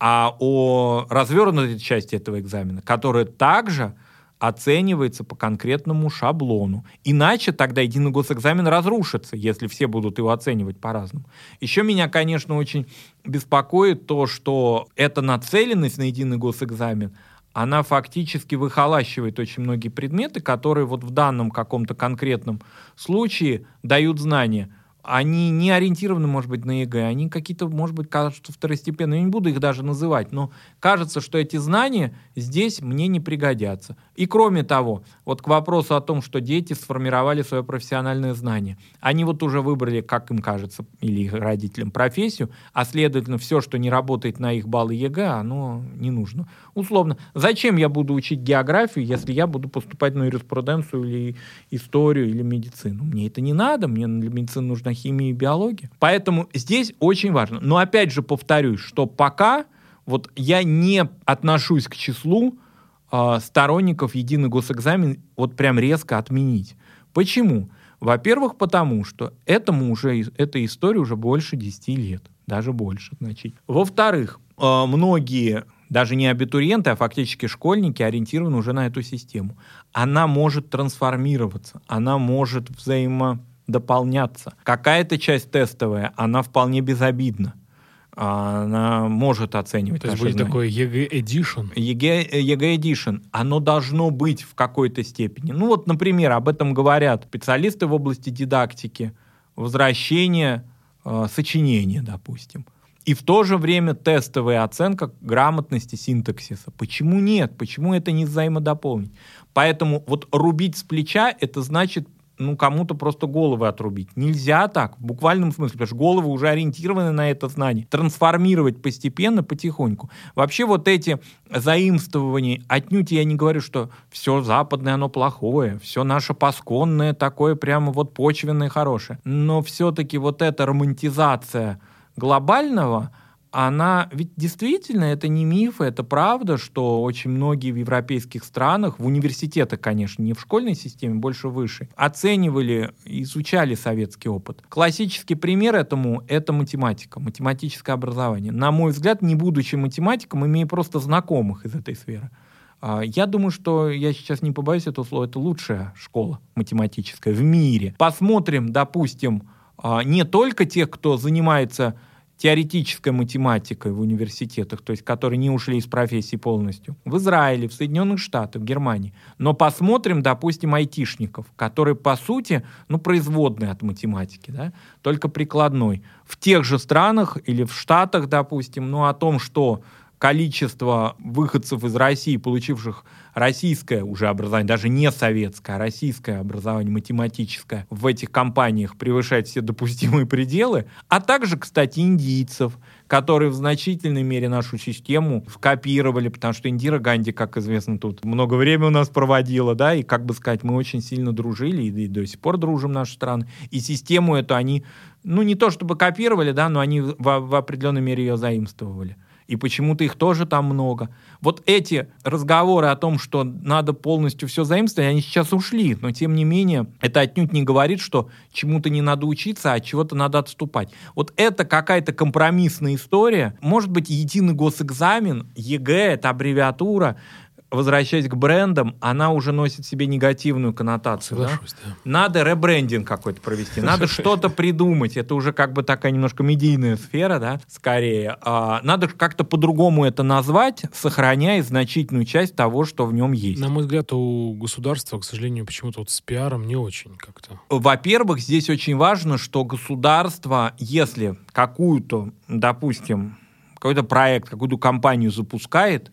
а о развернутой части этого экзамена, которая также оценивается по конкретному шаблону. Иначе тогда единый госэкзамен разрушится, если все будут его оценивать по-разному. Еще меня, конечно, очень беспокоит то, что эта нацеленность на единый госэкзамен, она фактически выхолащивает очень многие предметы, которые в данном каком-то конкретном случае дают знания. Они не ориентированы, может быть, на ЕГЭ, они какие-то, может быть, кажутся второстепенные, я не буду их даже называть, но кажется, что эти знания здесь мне не пригодятся. И кроме того, к вопросу о том, что дети сформировали свое профессиональное знание. Они уже выбрали, как им кажется, или их родителям, профессию, а следовательно, все, что не работает на их баллы ЕГЭ, оно не нужно. Условно, зачем я буду учить географию, если я буду поступать на юриспруденцию или историю, или медицину? Мне это не надо, мне для медицины нужна химии и биологии. Поэтому здесь очень важно. Но опять же повторюсь, что пока я не отношусь к числу сторонников единый госэкзамен прям резко отменить. Почему? Во-первых, потому что этой истории уже больше 10 лет. Даже больше, значит. Во-вторых, многие, даже не абитуриенты, а фактически школьники, ориентированы уже на эту систему. Она может трансформироваться, она может дополняться. Какая-то часть тестовая, она вполне безобидна. Она может оценивать. То есть будет такое ЕГЭ Edition? ЕГЭ Edition. Оно должно быть в какой-то степени. Например, об этом говорят специалисты в области дидактики. Возвращение сочинения, допустим. И в то же время тестовая оценка грамотности синтаксиса. Почему нет? Почему это не взаимодополнить? Поэтому рубить с плеча, это значит кому-то просто головы отрубить. Нельзя так, в буквальном смысле, потому что головы уже ориентированы на это знание. Трансформировать постепенно, потихоньку. Вообще эти заимствования, отнюдь я не говорю, что все западное, оно плохое, все наше пасконное, такое прямо почвенное, хорошее. Но все-таки эта романтизация глобального, она ведь действительно, это не миф, это правда, что очень многие в европейских странах, в университетах, конечно, не в школьной системе, больше выше, оценивали, изучали советский опыт. Классический пример этому — это математика, математическое образование. На мой взгляд, не будучи математиком, имея просто знакомых из этой сферы, я думаю, что, я сейчас не побоюсь этого слова, это лучшая школа математическая в мире. Посмотрим, допустим, не только тех, кто занимается теоретической математикой в университетах, то есть которые не ушли из профессии полностью, в Израиле, в Соединенных Штатах, в Германии. Но посмотрим, допустим, айтишников, которые, по сути, производные от математики, да, только прикладной. В тех же странах или в Штатах, допустим, о том, что количество выходцев из России, получивших российское уже образование, даже не советское, а российское образование математическое, в этих компаниях превышает все допустимые пределы, а также, кстати, индийцев, которые в значительной мере нашу систему скопировали, потому что Индира Ганди, как известно, тут много времени у нас проводила, да, и, как бы сказать, мы очень сильно дружили, и до сих пор дружим наши страны, и систему эту они, не то чтобы копировали, да, но они в определенной мере ее заимствовали. И почему-то их тоже там много. Эти разговоры о том, что надо полностью все заимствовать, они сейчас ушли. Но, тем не менее, это отнюдь не говорит, что чему-то не надо учиться, а от чего-то надо отступать. Это какая-то компромиссная история. Может быть, единый госэкзамен, ЕГЭ, это аббревиатура, возвращаясь к брендам, она уже носит в себе негативную коннотацию. Соглашусь, да? Надо ребрендинг какой-то провести, надо что-то придумать. Это уже как бы такая немножко медийная сфера, да, скорее. Надо как-то по-другому это назвать, сохраняя значительную часть того, что в нем есть. На мой взгляд, у государства, к сожалению, почему-то с пиаром не очень как-то. Во-первых, здесь очень важно, что государство, если какой-то проект, какую-то компанию запускает,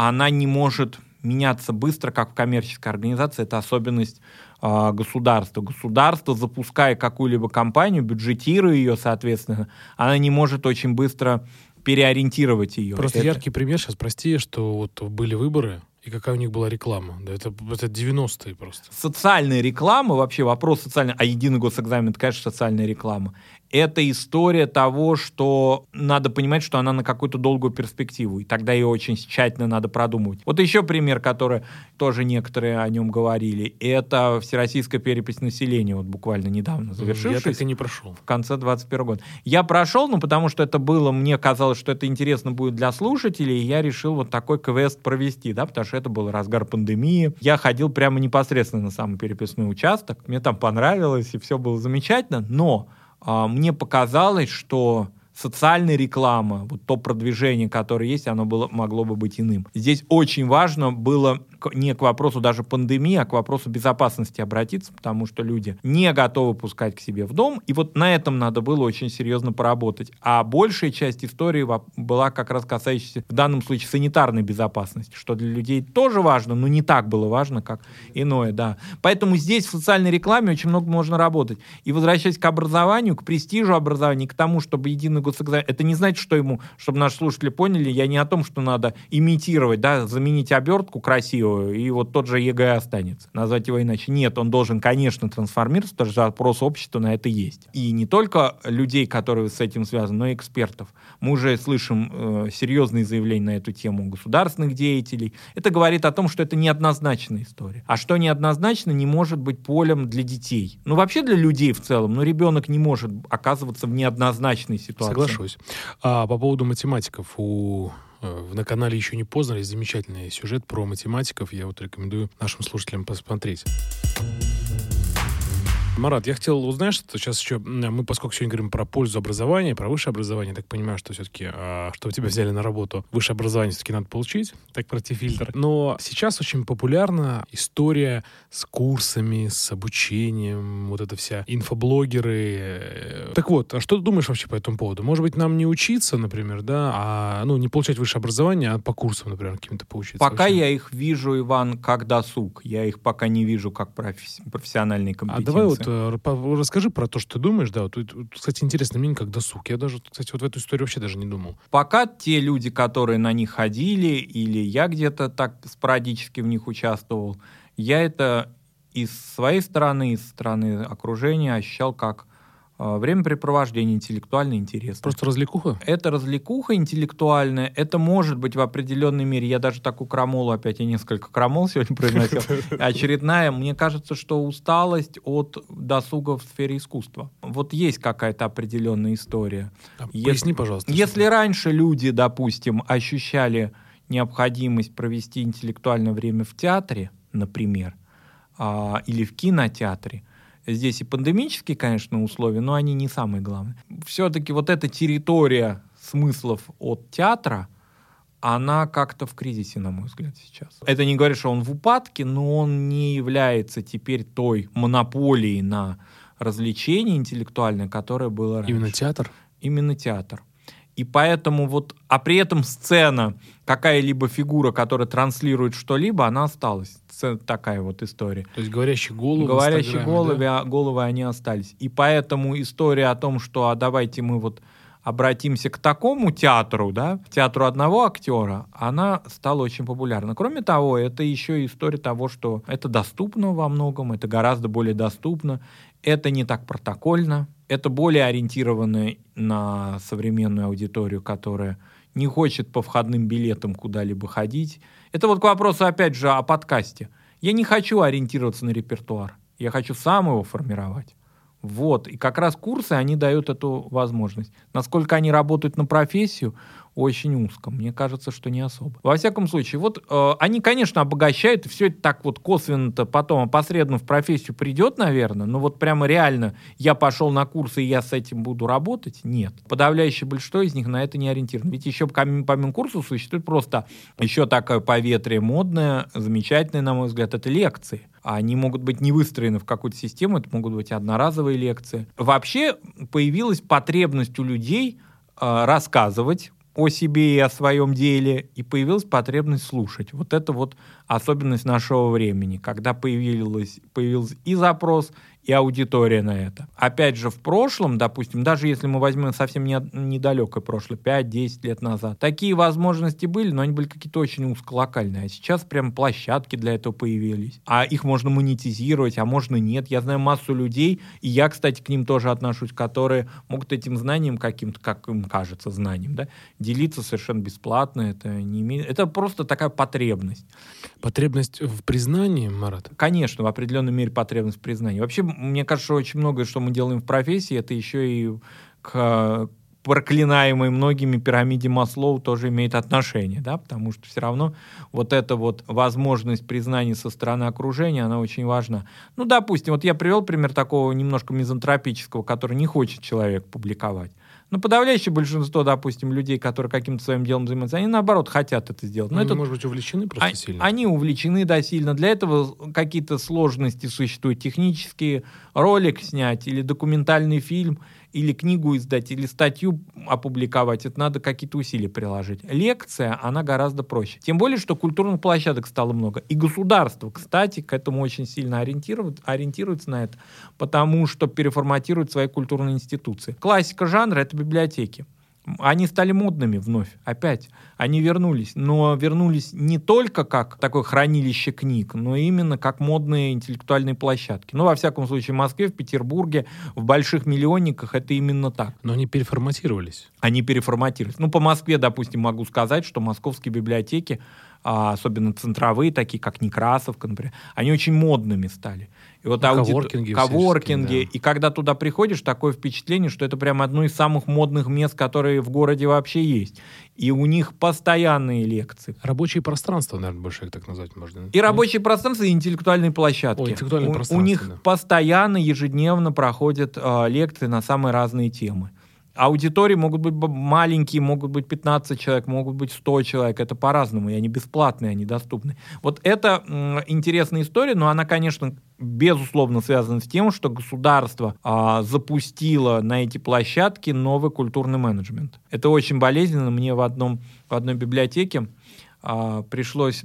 она не может меняться быстро, как в коммерческой организации. Это особенность государства. Государство, запуская какую-либо компанию, бюджетируя ее, соответственно, она не может очень быстро переориентировать ее. Просто яркий пример сейчас, прости, что были выборы, и какая у них была реклама. Да, это 90-е просто. Социальная реклама, вообще вопрос социальный, а единый госэкзамен, это, конечно, социальная реклама. Это история того, что надо понимать, что она на какую-то долгую перспективу, и тогда ее очень тщательно надо продумывать. Еще пример, который тоже некоторые о нем говорили, это всероссийская перепись населения, буквально недавно завершившись. Я так и не прошел. В конце 2021 года. Я прошел, потому что это было, мне казалось, что это интересно будет для слушателей, и я решил такой квест провести, да, потому что это был разгар пандемии. Я ходил прямо непосредственно на самый переписной участок, мне там понравилось, и все было замечательно, но мне показалось, что социальная реклама, то продвижение, которое есть, оно могло бы быть иным. Здесь очень важно было не к вопросу даже пандемии, а к вопросу безопасности обратиться, потому что люди не готовы пускать к себе в дом, и на этом надо было очень серьезно поработать. А большая часть истории была как раз касающаяся, в данном случае, санитарной безопасности, что для людей тоже важно, но не так было важно, как иное, да. Поэтому здесь в социальной рекламе очень много можно работать. И возвращаясь к образованию, к престижу образования, к тому, чтобы единый госэкзамен... Это не значит, чтобы наши слушатели поняли, я не о том, что надо имитировать, да, заменить обертку красиво, и тот же ЕГЭ останется. Назвать его иначе. Нет, он должен, конечно, трансформироваться, потому что запрос общества на это есть. И не только людей, которые с этим связаны, но и экспертов. Мы уже слышим серьезные заявления на эту тему государственных деятелей. Это говорит о том, что это неоднозначная история. А что неоднозначно, не может быть полем для детей. Вообще для людей в целом. Ребенок не может оказываться в неоднозначной ситуации. Соглашусь. А по поводу математиков на канале «Еще не поздно» есть замечательный сюжет про математиков. Я рекомендую нашим слушателям посмотреть. Марат, я хотел узнать, что сейчас еще мы, поскольку сегодня говорим про пользу образования, про высшее образование, так понимаю, что все-таки, чтобы тебя взяли на работу, высшее образование все-таки надо получить, так пройти фильтр. Но сейчас очень популярна история с курсами, с обучением, эта вся инфоблогеры. Так а что ты думаешь вообще по этому поводу? Может быть, нам не учиться, например, да, не получать высшее образование, а по курсам, например, каким-то поучиться? Пока вообще я их вижу, Иван, как досуг. Я их пока не вижу как профессиональные компетенции. Давай расскажи про то, что ты думаешь. Да, кстати, интересное мнение, как досуг. Я даже, кстати, в эту историю вообще даже не думал. Пока те люди, которые на них ходили, или я где-то так спорадически в них участвовал, я это из своей стороны, из стороны окружения ощущал как времяпрепровождение интеллектуально интересное. Просто развлекуха? Это развлекуха интеллектуальная. Это может быть в определенной мере. Я даже такую крамолу опять, я несколько крамол сегодня произносил. Очередная. Мне кажется, что усталость от досуга в сфере искусства. Вот есть какая-то определенная история. Поясни, пожалуйста. Если раньше люди, допустим, ощущали необходимость провести интеллектуальное время в театре, например, или в кинотеатре, здесь и пандемические, конечно, условия, но они не самые главные. Все-таки вот эта территория смыслов от театра, она как-то в кризисе, на мой взгляд, сейчас. Это не говорит, что он в упадке, но он не является теперь той монополией на развлечение интеллектуальное, которое было раньше. Именно театр? Именно театр. И поэтому вот... А при этом сцена, какая-либо фигура, которая транслирует что-либо, она осталась. Такая вот история. То есть говорящие головы. Говорящие головы, да? Головы, они остались. И поэтому история о том, что а давайте мы вот обратимся к такому театру, да, театру одного актера, она стала очень популярна. Кроме того, это еще и история того, что это доступно во многом, это гораздо более доступно, это не так протокольно, это более ориентировано на современную аудиторию, которая не хочет по входным билетам куда-либо ходить. Это вот к вопросу, опять же, о подкасте. Я не хочу ориентироваться на репертуар. Я хочу сам его формировать. Вот. И как раз курсы, они дают эту возможность. Насколько они работают на профессию, очень узко. Мне кажется, что не особо. Во всяком случае, вот они, конечно, обогащают, и все это так вот косвенно-то потом опосредованно в профессию придет, наверное, но вот прямо реально я пошел на курсы, и я с этим буду работать? Нет. Подавляющее большинство из них на это не ориентировано. Ведь еще помимо курсов существует просто еще такое поветрие модное, замечательное, на мой взгляд, это лекции. Они могут быть не выстроены в какую-то систему, это могут быть одноразовые лекции. Вообще появилась потребность у людей рассказывать о себе и о своем деле, и появилась потребность слушать. Вот это вот особенность нашего времени, когда появился и запрос, и аудитория на это. Опять же, в прошлом, допустим, даже если мы возьмем совсем недалекое прошлое, 5-10 лет назад, такие возможности были, но они были какие-то очень узколокальные. А сейчас прям площадки для этого появились. А их можно монетизировать, а можно нет. Я знаю массу людей, и я, кстати, к ним тоже отношусь, которые могут этим знанием каким-то, как им кажется, знанием, да, делиться совершенно бесплатно. Это не имеет... Это просто такая потребность. Потребность в признании, Марат? Конечно, в определенной мере потребность в признании. Вообще, мне кажется, что очень многое, что мы делаем в профессии, это еще и к проклинаемой многими пирамиде Маслоу тоже имеет отношение, да, потому что все равно вот эта вот возможность признания со стороны окружения, она очень важна. Ну, допустим, вот я привел пример такого немножко мизантропического, который не хочет человек публиковать. Но подавляющее большинство, допустим, людей, которые каким-то своим делом занимаются, они, наоборот, хотят это сделать. Но они, может быть, увлечены просто сильно? Они увлечены, да, сильно. Для этого какие-то сложности существуют. Технические, ролик снять или документальный фильм, или книгу издать, или статью опубликовать. Это надо какие-то усилия приложить. Лекция, она гораздо проще. Тем более, что культурных площадок стало много. И государство, кстати, к этому очень сильно ориентируется на это, потому что переформатирует свои культурные институции. Классика жанра — это библиотеки. Они стали модными вновь, опять. Они вернулись, но вернулись не только как такое хранилище книг, но именно как модные интеллектуальные площадки. Ну, во всяком случае, в Москве, в Петербурге, в больших миллионниках это именно так. Но они переформатировались. Они переформатировались. Ну, по Москве, допустим, могу сказать, что московские библиотеки, особенно центровые, такие как Некрасовка, например, они очень модными стали. И вот коворкинги. Да. И когда туда приходишь, такое впечатление, что это прям одно из самых модных мест, которые в городе вообще есть. И у них постоянные лекции. Рабочие пространства, наверное, больше их так назвать можно. И рабочие пространства, и интеллектуальные площадки. У них постоянно, ежедневно проходят лекции на самые разные темы. Аудитории могут быть маленькие, могут быть 15 человек, могут быть 100 человек. Это по-разному, и они бесплатные, они доступны. Вот это интересная история, но она, конечно, безусловно связана с тем, что государство запустило на эти площадки новый культурный менеджмент. Это очень болезненно. Мне в одной библиотеке пришлось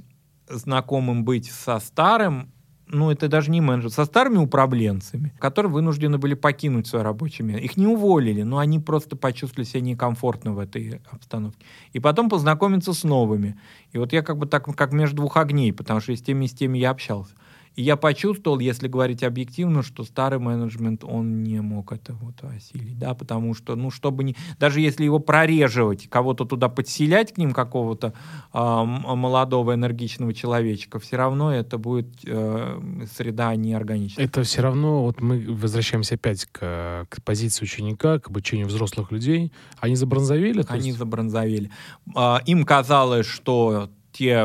знакомым быть со старым, ну, это даже не менеджер, со старыми управленцами, которые вынуждены были покинуть свое рабочее место. Их не уволили, но они просто почувствовали себя некомфортно в этой обстановке. И потом познакомиться с новыми. И вот я как бы так, как между двух огней, потому что и с теми я общался. И я почувствовал, если говорить объективно, что старый менеджмент, он не мог этого осилить, да, потому что, ну, чтобы не... Даже если его прореживать, кого-то туда подселять к ним, какого-то молодого энергичного человечка, все равно это будет среда неорганичная. Это все равно, вот мы возвращаемся опять к позиции ученика, к обучению взрослых людей. Они забронзовели? Они забронзовели. Им казалось, что те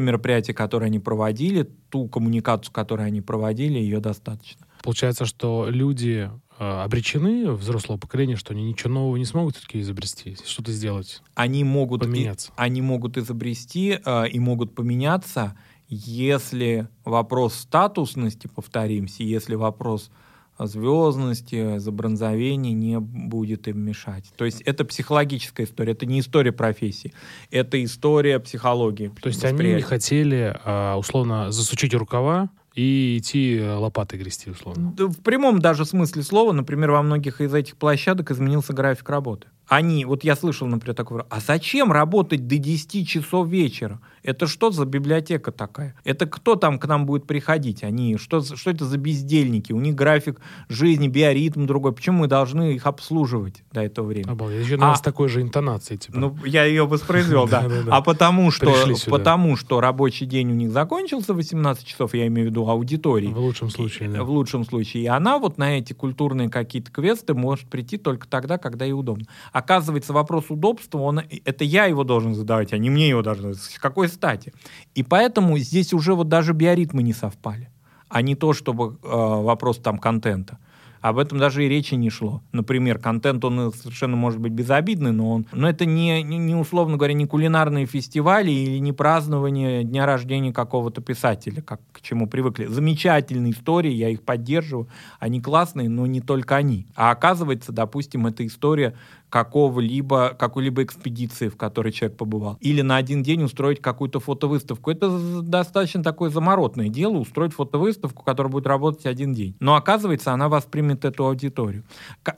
мероприятия, которые они проводили, ту коммуникацию, которую они проводили, ее достаточно. Получается, что люди обречены, взрослого поколения, что они ничего нового не смогут все-таки изобрести, что-то сделать, поменяться. Они могут изобрести и могут поменяться, если вопрос статусности, повторимся, если вопрос звездности, забронзовения не будет им мешать. То есть это психологическая история, это не история профессии, это история психологии. То есть они не хотели, условно, засучить рукава и идти лопатой грести, условно? В прямом даже смысле слова, например, во многих из этих площадок изменился график работы. Они, вот я слышал, например, такой: а зачем работать до 10 часов вечера? Это что за библиотека такая? Это кто там к нам будет приходить? Они, что это за бездельники? У них график жизни, биоритм другой. Почему мы должны их обслуживать до этого времени? Обалдеть, еще у нас такой же интонации. Типа. Ну, я ее воспроизвел, да. А потому что рабочий день у них закончился в 18 часов, я имею в виду аудитории. В лучшем случае, да. В лучшем случае. И она вот на эти культурные какие-то квесты может прийти только тогда, когда ей удобно. Оказывается, вопрос удобства, это я его должен задавать, а не мне его должен задавать. С какой стати? И поэтому здесь уже вот даже биоритмы не совпали, а не то, чтобы вопрос там контента. Об этом даже и речи не шло. Например, контент, он совершенно может быть безобидный, но это не, условно говоря, не кулинарные фестивали или не празднование дня рождения какого-то писателя, к чему привыкли. Замечательные истории, я их поддерживаю, они классные, но не только они. А оказывается, допустим, эта история какой-либо экспедиции, в которой человек побывал. Или на один день устроить какую-то фотовыставку. Это достаточно такое заморотное дело, устроить фотовыставку, которая будет работать один день. Но оказывается, она воспримет эту аудиторию.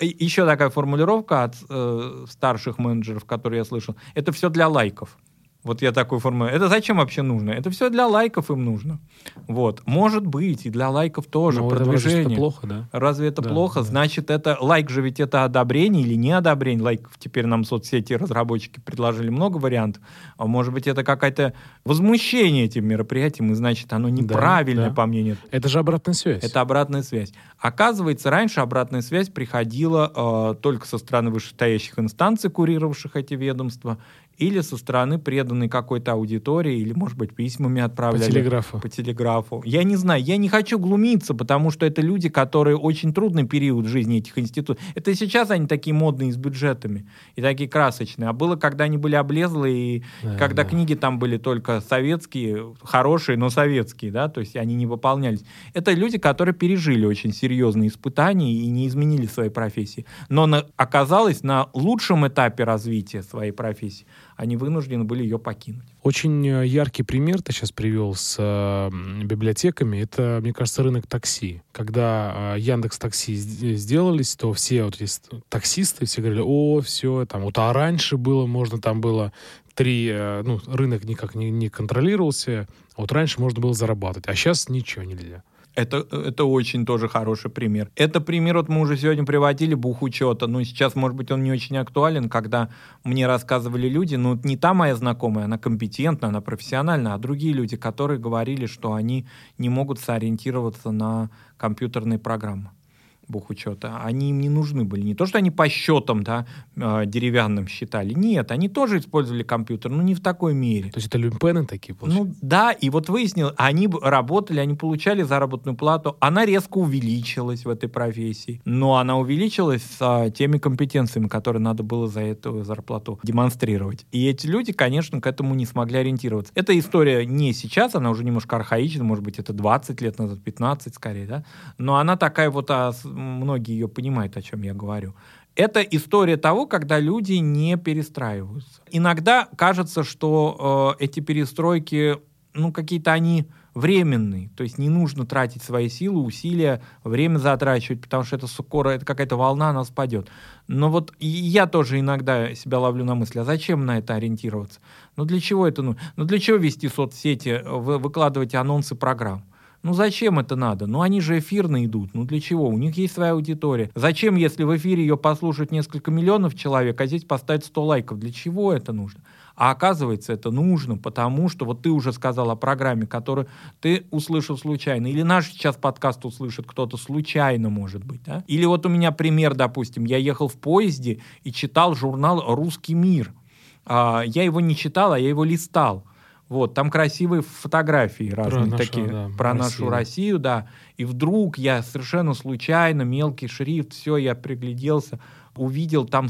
Еще такая формулировка от старших менеджеров, которую я слышал. Это все для лайков. Вот я такую формулирую. Это зачем вообще нужно? Это все для лайков им нужно. Вот. Может быть, и для лайков тоже. Но продвижение. Разве это плохо, да? Разве это плохо? Да. Значит, это лайк же ведь это одобрение или не одобрение. Лайков теперь нам соцсети и разработчики предложили много вариантов. А может быть, это какое-то возмущение этим мероприятием, и значит, оно неправильное, по мнению. Это же обратная связь. Это обратная связь. Оказывается, раньше обратная связь приходила только со стороны вышестоящих инстанций, курировавших эти ведомства, или со стороны преданной какой-то аудитории, или, может быть, письмами отправляли. По телеграфу. Я не знаю, я не хочу глумиться, потому что это люди, которые очень трудный период жизни этих институтов. Это сейчас они такие модные, с бюджетами, и такие красочные. А было, когда они были облезлые, и когда книги там были только советские, хорошие, но советские, да, то есть они не выполнялись. Это люди, которые пережили очень серьезные испытания и не изменили своей профессии. Но оказалось на лучшем этапе развития своей профессии. Они вынуждены были ее покинуть. Очень яркий пример ты сейчас привел с библиотеками. Это, мне кажется, рынок такси. Когда Яндекс.Такси сделались, то все вот есть таксисты, все говорили: о, все, там, вот, а раньше было, можно там было рынок никак не контролировался, а вот раньше можно было зарабатывать, а сейчас ничего нельзя. Это очень тоже хороший пример. Это пример, вот мы уже сегодня приводили, бухучета. Ну, сейчас, может быть, он не очень актуален, когда мне рассказывали люди, не та моя знакомая, она компетентна, она профессиональна, а другие люди, которые говорили, что они не могут сориентироваться на компьютерные программы бухучета. Они им не нужны были. Не то, что они по счетам деревянным считали. Нет, они тоже использовали компьютер, но не в такой мере. То есть это люмпены такие получились? Да, и вот выяснилось, они работали, они получали заработную плату. Она резко увеличилась в этой профессии. Но она увеличилась с теми компетенциями, которые надо было за эту зарплату демонстрировать. И эти люди, конечно, к этому не смогли ориентироваться. Эта история не сейчас, она уже немножко архаична, может быть, это 20 лет назад, 15 скорее, да? Но она такая вот... Многие ее понимают, о чем я говорю. Это история того, когда люди не перестраиваются. Иногда кажется, что эти перестройки, какие-то они временные. То есть не нужно тратить свои силы, усилия, время затрачивать, потому что это скоро, это какая-то волна, она спадет. Но вот я тоже иногда себя ловлю на мысли, а зачем на это ориентироваться? Для чего это нужно? Для чего вести соцсети, выкладывать анонсы программ? Ну зачем это надо? Ну они же эфирно идут. Ну для чего? У них есть своя аудитория. Зачем, если в эфире ее послушают несколько миллионов человек, а здесь поставить 100 лайков? Для чего это нужно? А оказывается, это нужно, потому что вот ты уже сказал о программе, которую ты услышал случайно. Или наш сейчас подкаст услышит кто-то случайно, может быть. Да? Или вот у меня пример, допустим. Я ехал в поезде и читал журнал «Русский мир». Я его не читал, а я его листал. Вот, там красивые фотографии разные такие про нашу Россию, да. И вдруг я совершенно случайно, мелкий шрифт, все, я пригляделся, увидел там,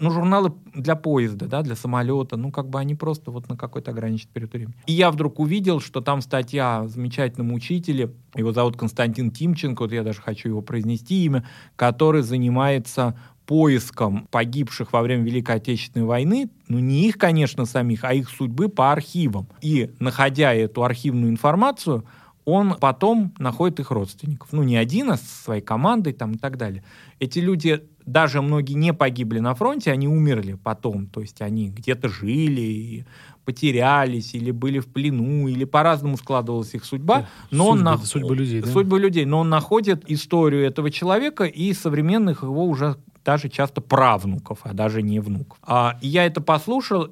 журналы для поезда, да, для самолета, они просто вот на какой-то ограниченный период времени. И я вдруг увидел, что там статья о замечательном учителе, его зовут Константин Тимченко, вот я даже хочу его произнести имя, который занимается поиском погибших во время Великой Отечественной войны, не их, конечно, самих, а их судьбы по архивам. И, находя эту архивную информацию, он потом находит их родственников. Не один, а со своей командой там, и так далее. Эти люди, даже многие не погибли на фронте, они умерли потом. То есть они где-то жили, и потерялись, или были в плену, или по-разному складывалась их судьба. Судьба людей. Но он находит историю этого человека и современных его уже даже часто правнуков, а даже не внуков. Я это послушал,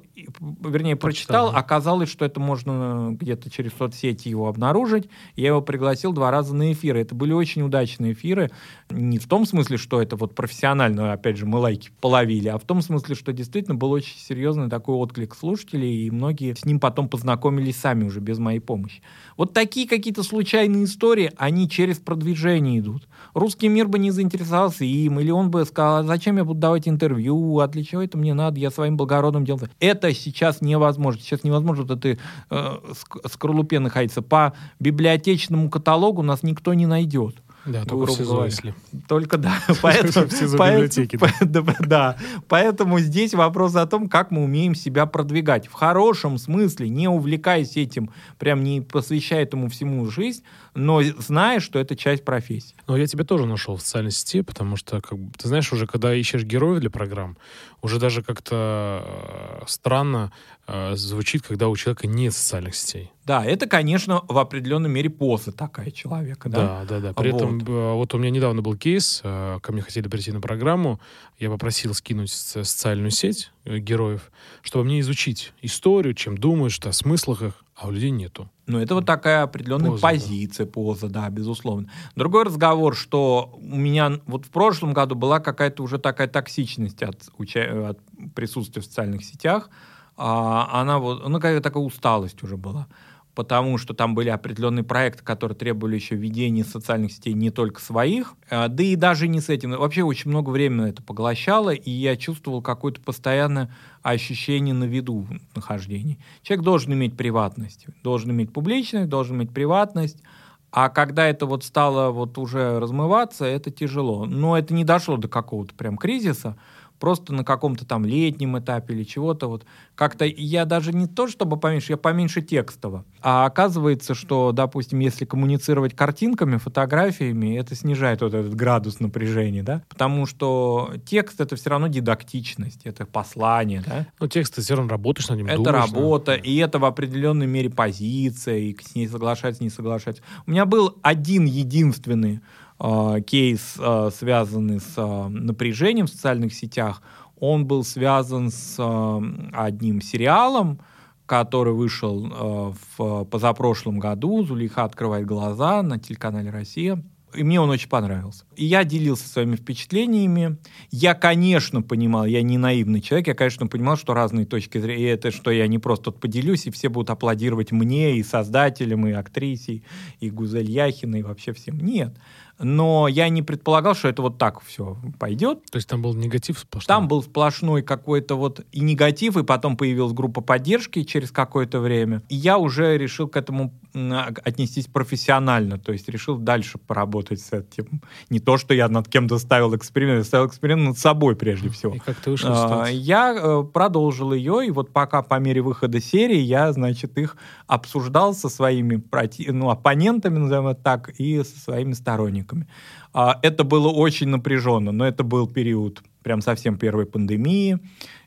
прочитал. Оказалось, что это можно где-то через соцсети его обнаружить. Я его пригласил 2 раза на эфиры. Это были очень удачные эфиры. Не в том смысле, что это вот профессионально, опять же, мы лайки половили, а в том смысле, что действительно был очень серьезный такой отклик слушателей, и многие с ним потом познакомились сами уже без моей помощи. Вот такие какие-то случайные истории, они через продвижение идут. Русский мир бы не заинтересовался им, или он бы сказал: зачем я буду давать интервью, а для чего это мне надо, я своим благородным делом. Это сейчас невозможно. Сейчас невозможно вот этой скорлупе находиться. По библиотечному каталогу нас никто не найдет. Да, только в СИЗО, если. Только, да. Поэтому, в СИЗО библиотеки. Да. Поэтому здесь вопрос о том, как мы умеем себя продвигать. В хорошем смысле, не увлекаясь этим, прям не посвящая этому всему жизнь, но зная, что это часть профессии. Но я тебя тоже нашел в социальной сети, потому что, ты знаешь, уже когда ищешь героев для программ, уже даже как-то странно звучит, когда у человека нет социальных сетей. Да, это, конечно, в определенной мере поза такая человека. Да. При этом вот у меня недавно был кейс, ко мне хотели прийти на программу, я попросил скинуть социальную сеть героев, чтобы мне изучить историю, чем думаешь, о смыслах их, а у людей нету. Это вот такая определенная позиция, поза, да, безусловно. Другой разговор, что у меня вот в прошлом году была какая-то уже такая токсичность от присутствия в социальных сетях, какая-то такая усталость уже была. Потому что там были определенные проекты, которые требовали еще ведения социальных сетей не только своих, да и даже не с этим. Вообще очень много времени это поглощало, и я чувствовал какое-то постоянное ощущение на виду нахождения. Человек должен иметь приватность, должен иметь публичность, должен иметь приватность. А когда это вот стало вот уже размываться, это тяжело. Но это не дошло до какого-то прям кризиса, просто на каком-то там летнем этапе или чего-то. Вот. Как-то я даже не то, чтобы поменьше, я поменьше текстово. А оказывается, что, допустим, если коммуницировать картинками, фотографиями, это снижает вот этот градус напряжения, да? Потому что текст — это все равно дидактичность, это послание, да? Текст — ты все равно работаешь над ним, это думаешь. Это работа, и это в определенной мере позиция, и с ней соглашаться, не соглашаться. У меня был один единственный кейс, связанный с напряжением в социальных сетях. Он был связан с одним сериалом, который вышел в позапрошлом году, «Зулиха открывает глаза» на телеканале «Россия». И мне он очень понравился. И я делился своими впечатлениями. Я, конечно, понимал, я не наивный человек, я, конечно, понимал, что разные точки зрения, и это, что я не просто поделюсь, и все будут аплодировать мне, и создателям, и актрисе, и Гузель Яхиной, и вообще всем. Нет. Но я не предполагал, что это вот так все пойдет. То есть там был негатив сплошной? Там был сплошной какой-то вот и негатив, и потом появилась группа поддержки через какое-то время. И я уже решил к этому отнестись профессионально, то есть решил дальше поработать с этим. Не то, что я над кем-то ставил эксперимент над собой прежде всего. И как ты вышел из Я продолжил ее, и вот пока по мере выхода серии я, их обсуждал со своими оппонентами, назовем это так, и со своими сторонниками. Это было очень напряженно, но это был период прям совсем первой пандемии,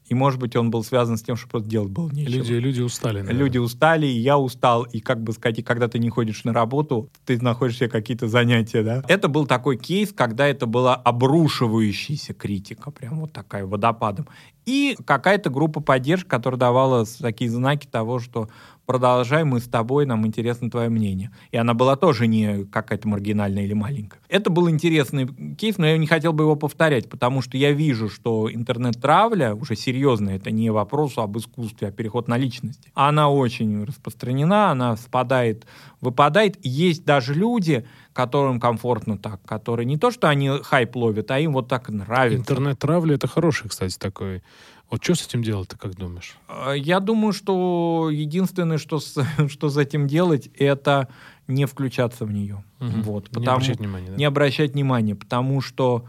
и, может быть, он был связан с тем, что просто делать было нечего. Люди устали, наверное. Люди устали, и я устал, и, как бы сказать, и когда ты не ходишь на работу, ты находишь себе какие-то занятия, да. Это был такой кейс, когда это была обрушивающаяся критика, прям вот такая, водопадом. И какая-то группа поддержки, которая давала такие знаки того, что продолжай, мы с тобой, нам интересно твое мнение. И она была тоже не какая-то маргинальная или маленькая. Это был интересный кейс, но я не хотел бы его повторять, потому что я вижу, что интернет-травля, уже серьезно, это не вопрос об искусстве, а переход на личности. Она очень распространена, она спадает, выпадает. Есть даже люди, которым комфортно так, которые не то, что они хайп ловят, а им вот так нравится. Интернет-травля — это хороший, кстати, такой. Вот что с этим делать, ты как думаешь? Я думаю, что единственное, что с этим делать, это не включаться в нее. Угу. Вот, потому, не обращать внимания. Да? Не обращать внимания, потому что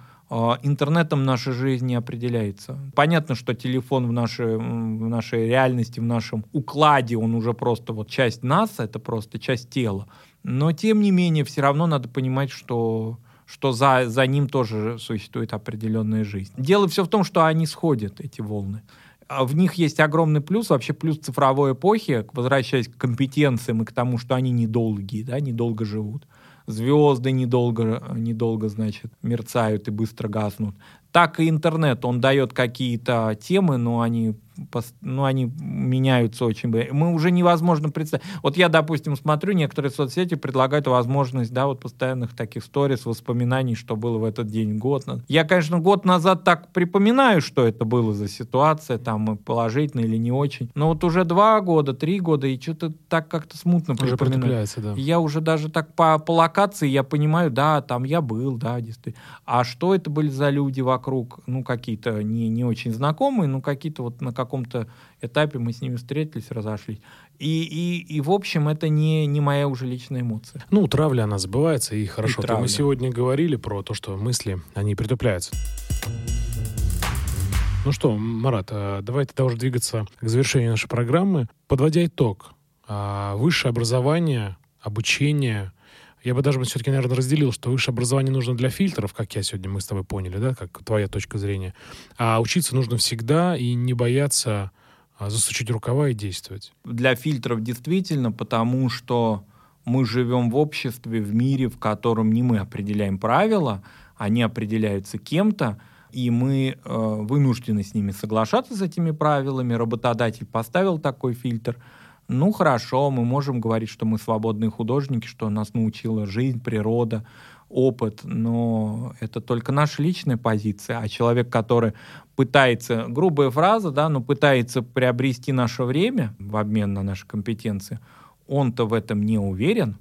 интернетом наша жизнь не определяется. Понятно, что телефон в нашей реальности, в нашем укладе, он уже просто вот часть нас, это просто часть тела. Но, тем не менее, все равно надо понимать, что за ним тоже существует определенная жизнь. Дело все в том, что они сходят, эти волны. В них есть огромный плюс, вообще плюс цифровой эпохи, возвращаясь к компетенциям и к тому, что они недолгие, да, недолго живут. Звезды недолго, значит, мерцают и быстро гаснут. Так и интернет, он дает какие-то темы, но они меняются очень быстро. Мы уже невозможно представить. Вот я, допустим, смотрю, некоторые соцсети предлагают возможность, да, вот постоянных таких сторис, воспоминаний, что было в этот день, год назад. Я, конечно, год назад так припоминаю, что это было за ситуация, там, положительно или не очень. Но вот уже 2 года, 3 года, и что-то так как-то смутно припоминаю. Да. Я уже даже так по локации, я понимаю, да, там я был, да, действительно. А что это были за люди вокруг? Ну, какие-то не очень знакомые, но какие-то вот на каком-то этапе мы с ними встретились, разошлись. И в общем, это не моя уже личная эмоция. Ну, травля, она сбывается, и хорошо. И мы сегодня говорили про то, что мысли, они притупляются. Ну что, Марат, давай тогда уже двигаться к завершению нашей программы. Подводя итог, высшее образование, обучение... Я бы даже все-таки, наверное, разделил, что высшее образование нужно для фильтров, как мы с тобой поняли, да, как твоя точка зрения. А учиться нужно всегда и не бояться засучить рукава и действовать. Для фильтров действительно, потому что мы живем в обществе, в мире, в котором не мы определяем правила, они определяются кем-то, и мы вынуждены с ними соглашаться, с этими правилами. Работодатель поставил такой фильтр. Ну, хорошо, мы можем говорить, что мы свободные художники, что нас научила жизнь, природа, опыт, но это только наша личная позиция, а человек, который пытается, грубая фраза, да, но пытается приобрести наше время в обмен на наши компетенции, он-то в этом не уверен,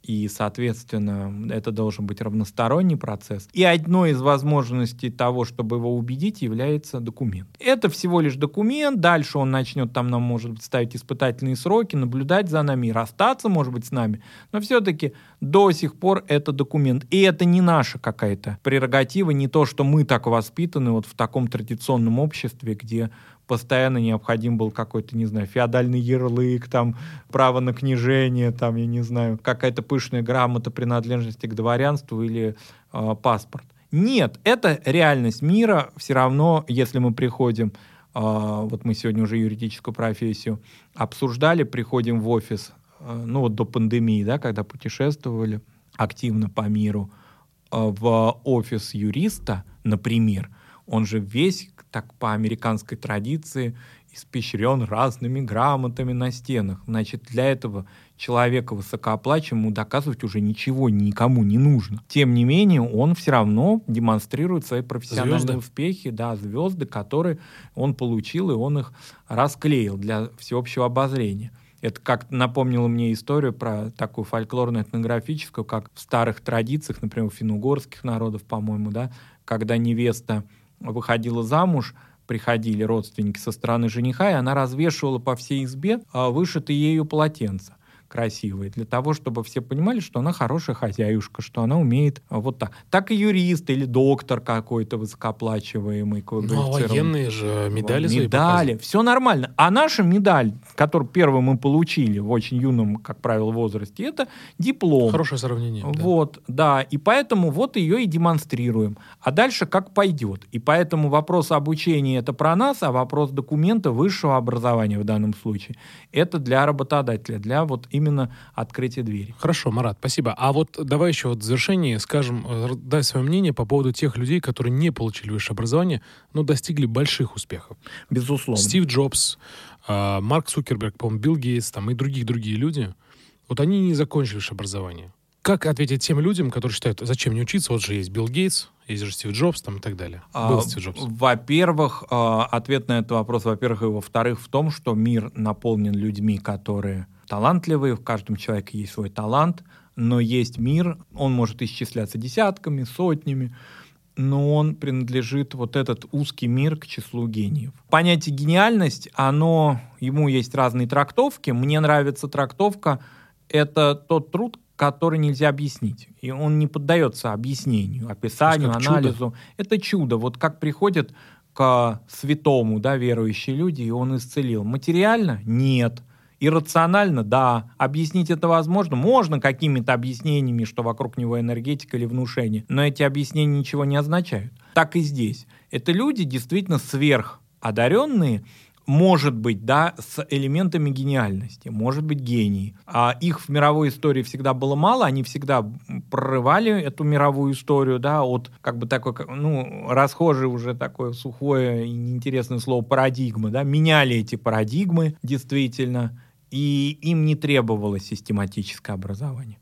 и, соответственно, это должен быть равносторонний процесс. И одной из возможностей того, чтобы его убедить, является документ. Это всего лишь документ, дальше он начнет там нам, может быть, ставить испытательные сроки, наблюдать за нами и расстаться, может быть, с нами. Но все-таки до сих пор это документ. И это не наша какая-то прерогатива, не то, что мы так воспитаны вот в таком традиционном обществе, где... постоянно необходим был какой-то, не знаю, феодальный ярлык, там, право на княжение, там, я не знаю, какая-то пышная грамота принадлежности к дворянству или паспорт. Нет, это реальность мира. Все равно, если мы приходим, вот мы сегодня уже юридическую профессию обсуждали, приходим в офис, ну вот до пандемии, да, когда путешествовали активно по миру, в офис юриста, например, он же весь, так по американской традиции, испещрен разными грамотами на стенах. Значит, для этого человека высокооплачиваемому доказывать уже ничего никому не нужно. Тем не менее, он все равно демонстрирует свои профессиональные успехи, да, звезды, которые он получил, и он их расклеил для всеобщего обозрения. Это как напомнило мне историю про такую фольклорную этнографическую, как в старых традициях, например, у финно-угорских народов, по-моему, да, когда невеста выходила замуж, приходили родственники со стороны жениха, и она развешивала по всей избе вышитые ею полотенца. красивой, для того, чтобы все понимали, что она хорошая хозяюшка, что она умеет вот так. Так и юрист или доктор какой-то высокооплачиваемый. Ну, а военные же медали. Медали, все нормально. А наша медаль, которую первую мы получили в очень юном, как правило, возрасте, это диплом. Хорошее сравнение. Вот, да. И поэтому вот ее и демонстрируем. А дальше как пойдет. И поэтому вопрос обучения — это про нас, а вопрос документа высшего образования в данном случае — это для работодателя, для вот именно открытия двери. Хорошо, Марат, спасибо. А вот давай еще вот в завершении скажем, дай свое мнение по поводу тех людей, которые не получили высшее образование, но достигли больших успехов. Безусловно. Стив Джобс, Марк Цукерберг, по-моему, Билл Гейтс там, и другие люди. Вот они не закончили высшее образование. Как ответить тем людям, которые считают, зачем мне учиться, вот же есть Билл Гейтс, есть же Стив Джобс там, и так далее. Был Стив Джобс. Во-первых, ответ на этот вопрос, во-первых, и во-вторых, в том, что мир наполнен людьми, которые талантливые, в каждом человеке есть свой талант, но есть мир, он может исчисляться десятками, сотнями, но он принадлежит, вот этот узкий мир, к числу гениев. Понятие «гениальность», ему есть разные трактовки. Мне нравится трактовка «это тот труд, который нельзя объяснить». И он не поддается объяснению, описанию, анализу. Чудо. Это чудо. Вот как приходят к святому, да, верующие люди, и он исцелил. Материально? Нет. Иррационально? Да. Объяснить это возможно? Можно какими-то объяснениями, что вокруг него энергетика или внушение. Но эти объяснения ничего не означают. Так и здесь. Это люди действительно сверходаренные, может быть, да, с элементами гениальности, может быть, гении. А их в мировой истории всегда было мало, они всегда прорывали эту мировую историю, да, от как бы такой, расхожее уже такое сухое и неинтересное слово «парадигма», да, меняли эти парадигмы действительно, и им не требовалось систематическое образование.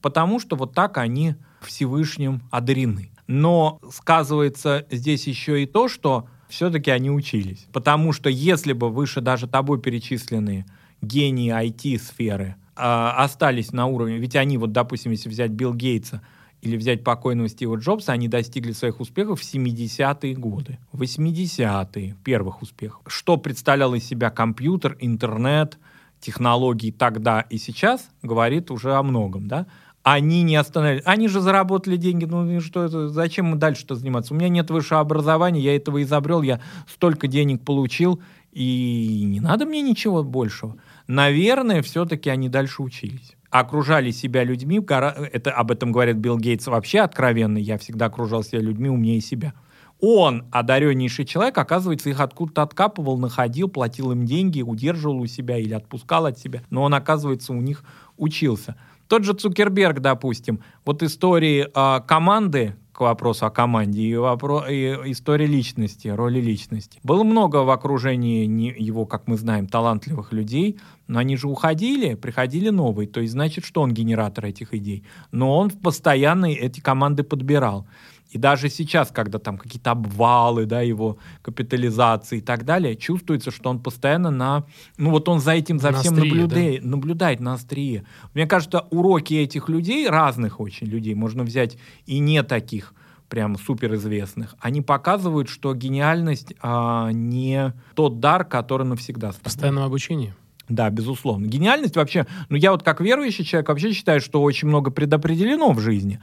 Потому что вот так они Всевышним одарены. Но сказывается здесь еще и то, что все-таки они учились. Потому что если бы выше даже тобой перечисленные гении IT-сферы остались на уровне, ведь они, вот, допустим, если взять Билл Гейтса или взять покойного Стива Джобса, они достигли своих успехов в 70-е годы, 80-е, первых успехов. Что представлял из себя компьютер, интернет, технологии тогда и сейчас, говорит уже о многом, да? Они не остановились. Они же заработали деньги. Что это? Зачем мы дальше-то заниматься? У меня нет высшего образования, я этого изобрел, я столько денег получил, и не надо мне ничего большего. Наверное, все-таки они дальше учились. Окружали себя людьми. Это, об этом говорит Билл Гейтс вообще откровенно. Я всегда окружал себя людьми умнее себя. Он, одареннейший человек, оказывается, их откуда-то откапывал, находил, платил им деньги, удерживал у себя или отпускал от себя. Но он, оказывается, у них учился. Тот же Цукерберг, допустим, вот истории команды, к вопросу о команде, и истории личности, роли личности. Было много в окружении его, как мы знаем, талантливых людей, но они же уходили, приходили новые, то есть значит, что он генератор этих идей. Но он постоянно эти команды подбирал. И даже сейчас, когда там какие-то обвалы, да, его капитализации и так далее, чувствуется, что он постоянно он за этим, за всем наблюдает на острие. Мне кажется, уроки этих людей, разных очень людей, можно взять и не таких прям суперизвестных, они показывают, что гениальность не тот дар, который навсегда с тобой. В постоянном обучении. Да, безусловно. Гениальность вообще... я вот как верующий человек вообще считаю, что очень много предопределено в жизни.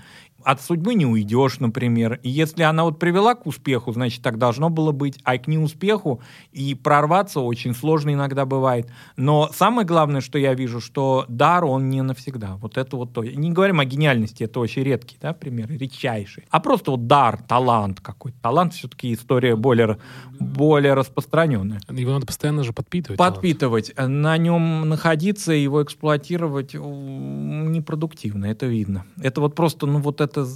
От судьбы не уйдешь, например. И если она вот привела к успеху, значит, так должно было быть. А к неуспеху и прорваться очень сложно иногда бывает. Но самое главное, что я вижу, что дар, он не навсегда. Вот это вот то. Не говорим о гениальности, это очень редкий, да, пример, редчайший. А просто вот дар, талант какой-то. Талант все-таки история более распространенная. Его надо постоянно же подпитывать. На нем находиться и его эксплуатировать непродуктивно, это видно. Это вот просто,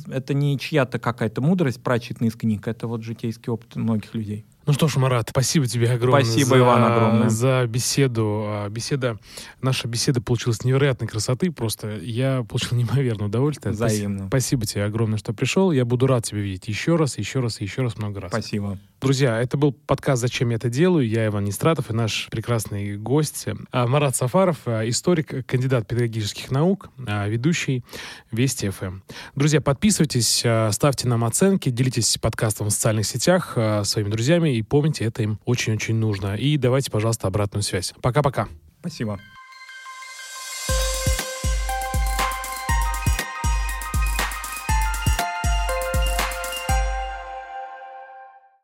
это не чья-то какая-то мудрость, прочитанная из книг, это вот житейский опыт многих людей. Ну что ж, Марат, спасибо тебе огромное. Спасибо, Иван, огромное. За беседу. Наша беседа получилась невероятной красоты, просто я получил неимоверное удовольствие. Взаимно. Спасибо тебе огромное, что пришел. Я буду рад тебя видеть еще раз, много раз. Спасибо. Друзья, это был подкаст «Зачем я это делаю?». Я Иван Нестратов и наш прекрасный гость Марат Сафаров, историк, кандидат педагогических наук, ведущий Вести ФМ. Друзья, подписывайтесь, ставьте нам оценки, делитесь подкастом в социальных сетях своими друзьями и помните, это им очень-очень нужно. И давайте, пожалуйста, обратную связь. Пока-пока. Спасибо.